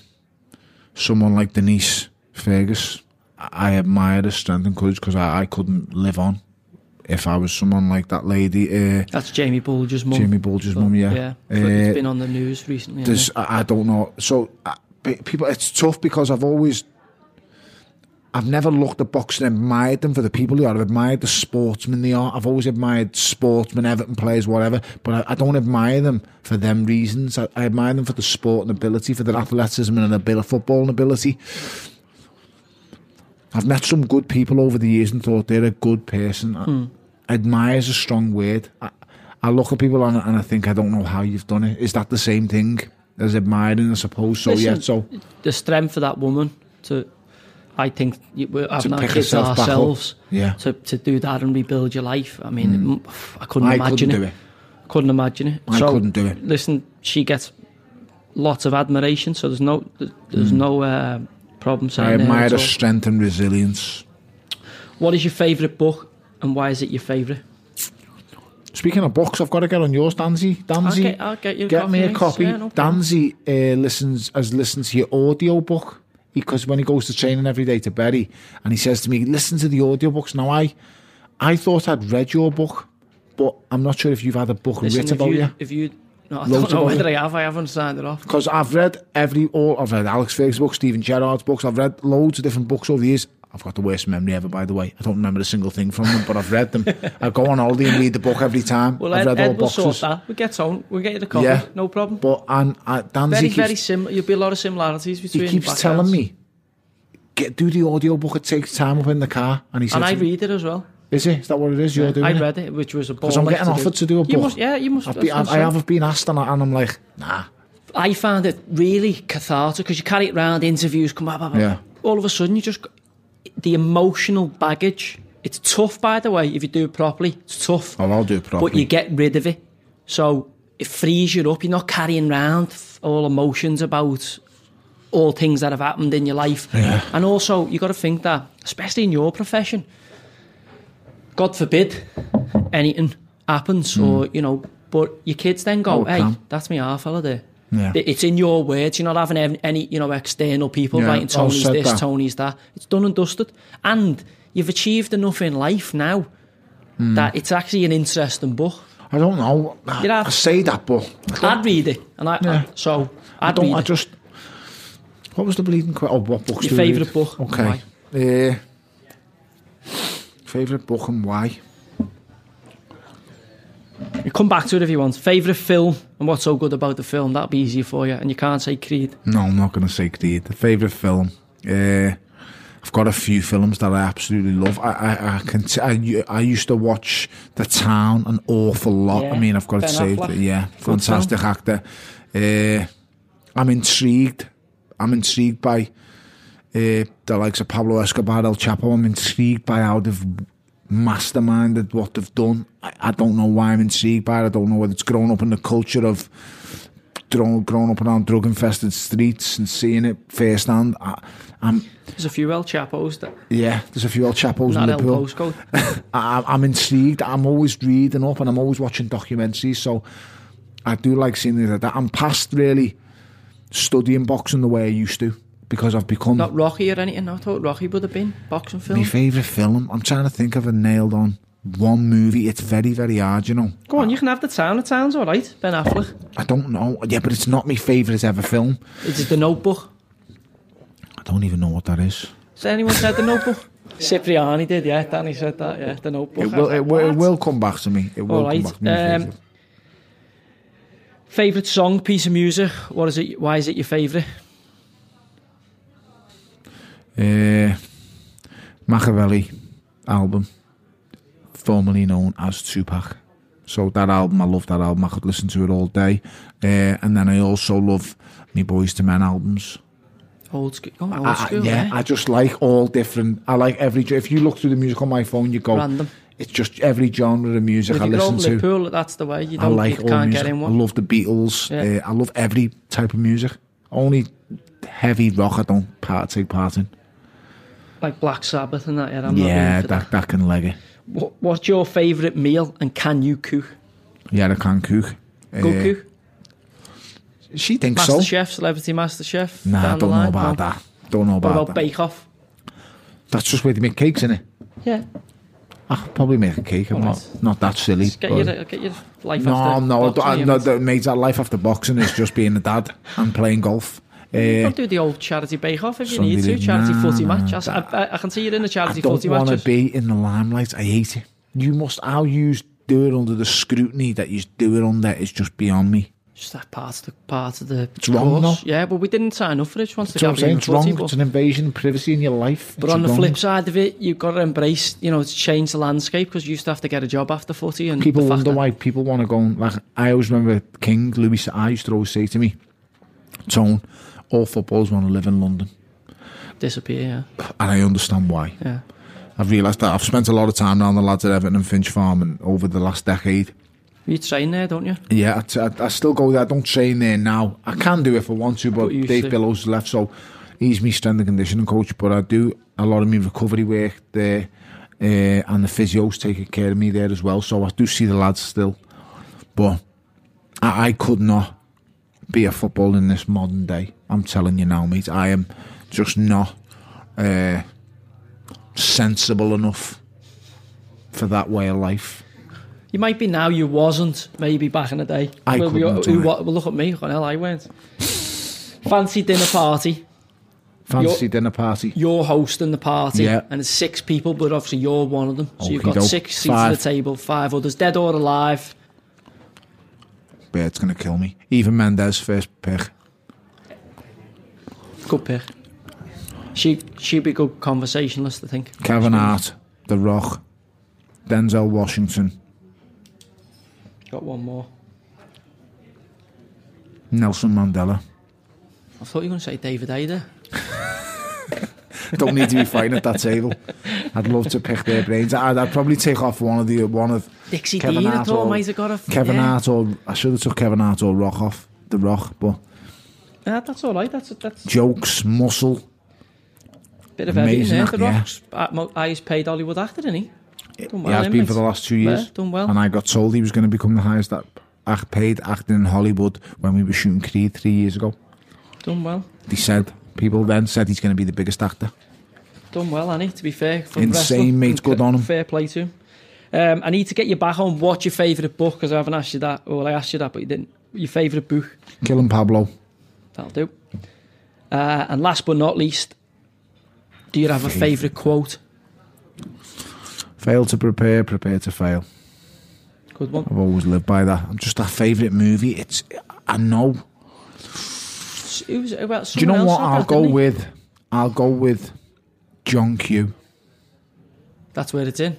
someone like Denise Fergus. I admire the strength and courage, because I, I couldn't live on if I was someone like that lady. Uh, That's Jamie Bulger's mum. Jamie Bulger's mum, yeah. yeah. Uh, it's been on the news recently. There's, I, I don't know. So, uh, people, it's tough, because I've always, I've never looked at boxing and admired them for the people who are. I've admired the sportsmen they are. I've always admired sportsmen, Everton players, whatever, but I, I don't admire them for them reasons. I, I admire them for the sport and ability, for their athleticism and ability, football and ability. I've met some good people over the years and thought they're a good person. Hmm. Admire is a strong word. I, I look at people and, and I think, I don't know how you've done it. Is that the same thing as admiring? I suppose so. Listen, yeah. So the strength for that woman to, I think, we're having our kids ourselves. Yeah. To to do that and rebuild your life. I mean, mm. I couldn't I imagine couldn't it. Do it. couldn't imagine it. I so, couldn't do it. Listen, she gets lots of admiration, so there's no there's mm. no uh, problem saying I admire her strength and resilience. What is your favourite book, and why is it your favourite? Speaking of books, I've got to get on yours, Danzy. Danzy, I'll get, I'll get, you get coffee, me a copy. Yeah, no Danzy uh, listens has listened to your audio book, because when he goes to training every day to Bury, and he says to me, listen to the audiobooks. Now, I I thought I'd read your book, but I'm not sure if you've had a book listen, written about you. you. If you no, I don't know whether you. I have. I haven't signed it off. Because I've read every... All, I've read Alex Ferguson's books, Stephen Gerrard's books. I've read loads of different books over the years. I've got the worst memory ever, by the way. I don't remember a single thing from them, but I've read them. I go on Aldi and read the book every time. Well, I've Ed, read all Ed will boxes. Sort that. We get on. We get you the copy. Yeah. No problem. But and uh, Danzy very, keeps, very similar. You'll be a lot of similarities between. He keeps telling hands. me, get do the audio book. It takes time up in the car, and he says, and I read it as well. Is it? Is that what it is? You're yeah, doing I read it, it which was a because I'm getting to offered do. to do a book. You must, yeah, you must. I've been, I, I have been asked, and, I, and I'm like, nah. I found it really cathartic because you carry it round, interviews come up, yeah. All of a sudden you just. The emotional baggage, it's tough, by the way, if you do it properly. It's tough. Oh, I'll do it properly. But you get rid of it. So it frees you up. You're not carrying around all emotions about all things that have happened in your life. Yeah. And also, you've got to think that, especially in your profession, God forbid anything happens mm. or, you know, but your kids then go, oh, hey, can. that's me our fella there. Yeah. It's in your words. You're not having any, you know, external people yeah, writing Tony's this, that. Tony's that. It's done and dusted, and you've achieved enough in life now mm. that it's actually an interesting book. I don't know. I, have, I say that book. I'd read it, and I, yeah. I so I'd I don't. Read I just. What was the bleeding? Oh, what books? Your favourite book? Okay. Uh, favourite book and why? You come back to it if you want. Favourite film and what's so good about the film? That'll be easier for you. And you can't say Creed. No, I'm not going to say Creed. The favourite film. Uh, I've got a few films that I absolutely love. I I I, can t- I, I used to watch The Town an awful lot. Yeah. I mean, I've got it saved. Yeah, fantastic actor. Uh, I'm intrigued. I'm intrigued by uh, the likes of Pablo Escobar, El Chapo. I'm intrigued by how they've masterminded what they've done. I, I don't know why I'm intrigued by it. I don't know whether it's grown up in the culture of grown, grown up around drug infested streets and seeing it firsthand. I, I'm, there's a few El Chapos that yeah there's a few El Chapos in Liverpool. I, I'm intrigued. I'm always reading up and I'm always watching documentaries, so I do like seeing things like that. I'm past really studying boxing the way I used to, because I've become... Not Rocky or anything. I thought Rocky would have been boxing film. My favourite film. I'm trying to think of a nailed on one movie. It's very, very hard, you know. Go on, you can have The Town. The Town's all right. Ben Affleck. I don't know. Yeah, but it's not my favourite ever film. Is it The Notebook? I don't even know what that is. Has anyone said The Notebook? Cipriani did, yeah. Danny said that, yeah. The Notebook. It will, like, it, will, it will come back to me. It will all right. come back to me. Um, favourite song, piece of music. What is it? Why is it your favourite? Uh, Machiavelli album, formerly known as Tupac. So that album, I love that album. I could listen to it all day. Uh, and then I also love my Boys to Men albums. Old school, oh, old I, school yeah, yeah. I just like all different. I like every. If you look through the music on my phone, you go random. It's just every genre of music if I listen to. Liverpool, that's the way. You don't I like you all can't music. Get in one. I love the Beatles. Yeah. Uh, I love every type of music. Only heavy rock I don't part, take part in. Like Black Sabbath and that, yeah. I'm yeah, not that, that that can leg it. What, what's your favourite meal, and can you cook? Yeah, I can cook. Good uh, cook? She thinks Master so. Master Chef, Celebrity Master Chef. Nah, don't know about no. that. Don't know about, about that. What about Bake Off? That's just where they make cakes, isn't it? Yeah. I could probably make a cake. I'm not, not that silly. Just get, your, get your life no, after no, boxing. No, no, mate, that life after boxing is just being a dad and playing golf. Uh, you can do the old charity bake-off if you need to. Charity nah, footy match. I, I, I can see you're in the charity footy matches. I don't want to be in the limelight. I hate it. You must. How you do it under the scrutiny that you do it under is just beyond me. Just that part of the part of the. It's course. Wrong, though. Yeah, but we didn't sign up for it. Once the saying, it's wrong. But, it's an invasion of privacy in your life. But it's on the wrong. Flip side of it, you've got to embrace. You know, to change the landscape, because you used to have to get a job after footy, and people wonder why people want to go. And, like, I always remember King Louis. I used to always say to me, Tone. All footballers want to live in London. Disappear, yeah. And I understand why. Yeah. I've realised that. I've spent a lot of time around the lads at Everton and Finch Farm and over the last decade. You train there, don't you? Yeah, I, I, I still go there. I don't train there now. I can do if I want to, but, but Dave Bellows left, so he's my strength and conditioning coach. But I do a lot of my recovery work there, uh, and the physios take care of me there as well. So I do see the lads still, but I, I could not be a footballer in this modern day. I'm telling you now, mate. I am just not uh, sensible enough for that way of life. You might be now, you wasn't, maybe back in the day. I well, couldn't we, who, what, well, look at me, what the hell, I went. Fancy dinner party. Fancy you're, dinner party. You're hosting the party, yeah. And it's six people, but obviously you're one of them. So okay, you've got dope. six seats five. at the table, five others, dead or alive. Baird's going to kill me. Even Mendes, first pick. Good pick. She, she'd be a good conversationalist, I think. Kevin Hart, The Rock, Denzel Washington. Got one more. Nelson Mandela. I thought you were going to say David Haye there. Don't need to be fighting at that table. I'd love to pick their brains. I'd, I'd probably take off one of the one of Dixie Kevin Dean Hart or might have got a f- Kevin yeah. Hart or I should have took Kevin Hart or Rock off the Rock, but uh, that's all right. That's that's jokes, muscle, bit of amazing. Everything. There. The Rock's yeah. highest paid Hollywood actor, isn't he? Done well, he has him, been for the last two years. Yeah, done well. And I got told he was going to become the highest act paid actor in Hollywood when we were shooting Creed three years ago. Done well. They said, people then said he's going to be the biggest actor. Done well, Annie, to be fair. Insane, mate, good on him. Fair play to him. Um, I need to get you back on what's your favourite book, because I haven't asked you that. Well, I asked you that, but you didn't. Your favourite book? Killing Pablo. That'll do. Uh, and last but not least, do you have a favourite quote? Fail to prepare, prepare to fail. Good one. I've always lived by that. I'm just that favourite movie. It's I know. It was about Do you know what? I'll that, go with. I'll go with John Q. That's where it's in.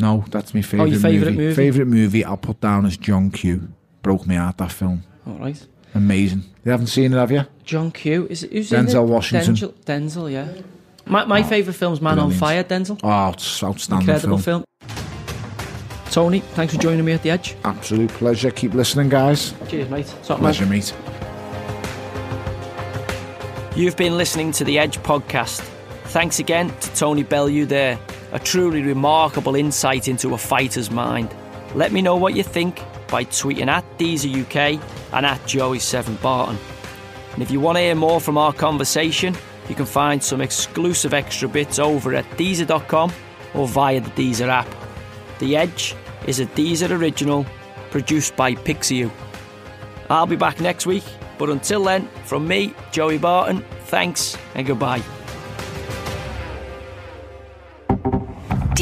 No, that's my favourite. Oh, your favourite movie. movie. Favourite movie. I'll put down as John Q. Broke my heart, that film. All right. Amazing. You haven't seen it, have you? John Q. Is it who's Denzel in it? Washington? Denzel, Denzel yeah. My my oh, favourite film's Man brilliant. on Fire, Denzel. Oh, it's outstanding Incredible film. film. Tony, thanks for joining me at The Edge. Absolute pleasure. Keep listening, guys. Cheers, mate. Top pleasure, man. mate. You've been listening to The Edge podcast. Thanks again to Tony Bellew there. A truly remarkable insight into a fighter's mind. Let me know what you think by tweeting at Deezer U K and at Joey seven Barton. And if you want to hear more from our conversation, you can find some exclusive extra bits over at Deezer dot com or via the Deezer app. The Edge is a Deezer original produced by Pixiu. I'll be back next week, but until then, from me, Joey Barton, thanks and goodbye.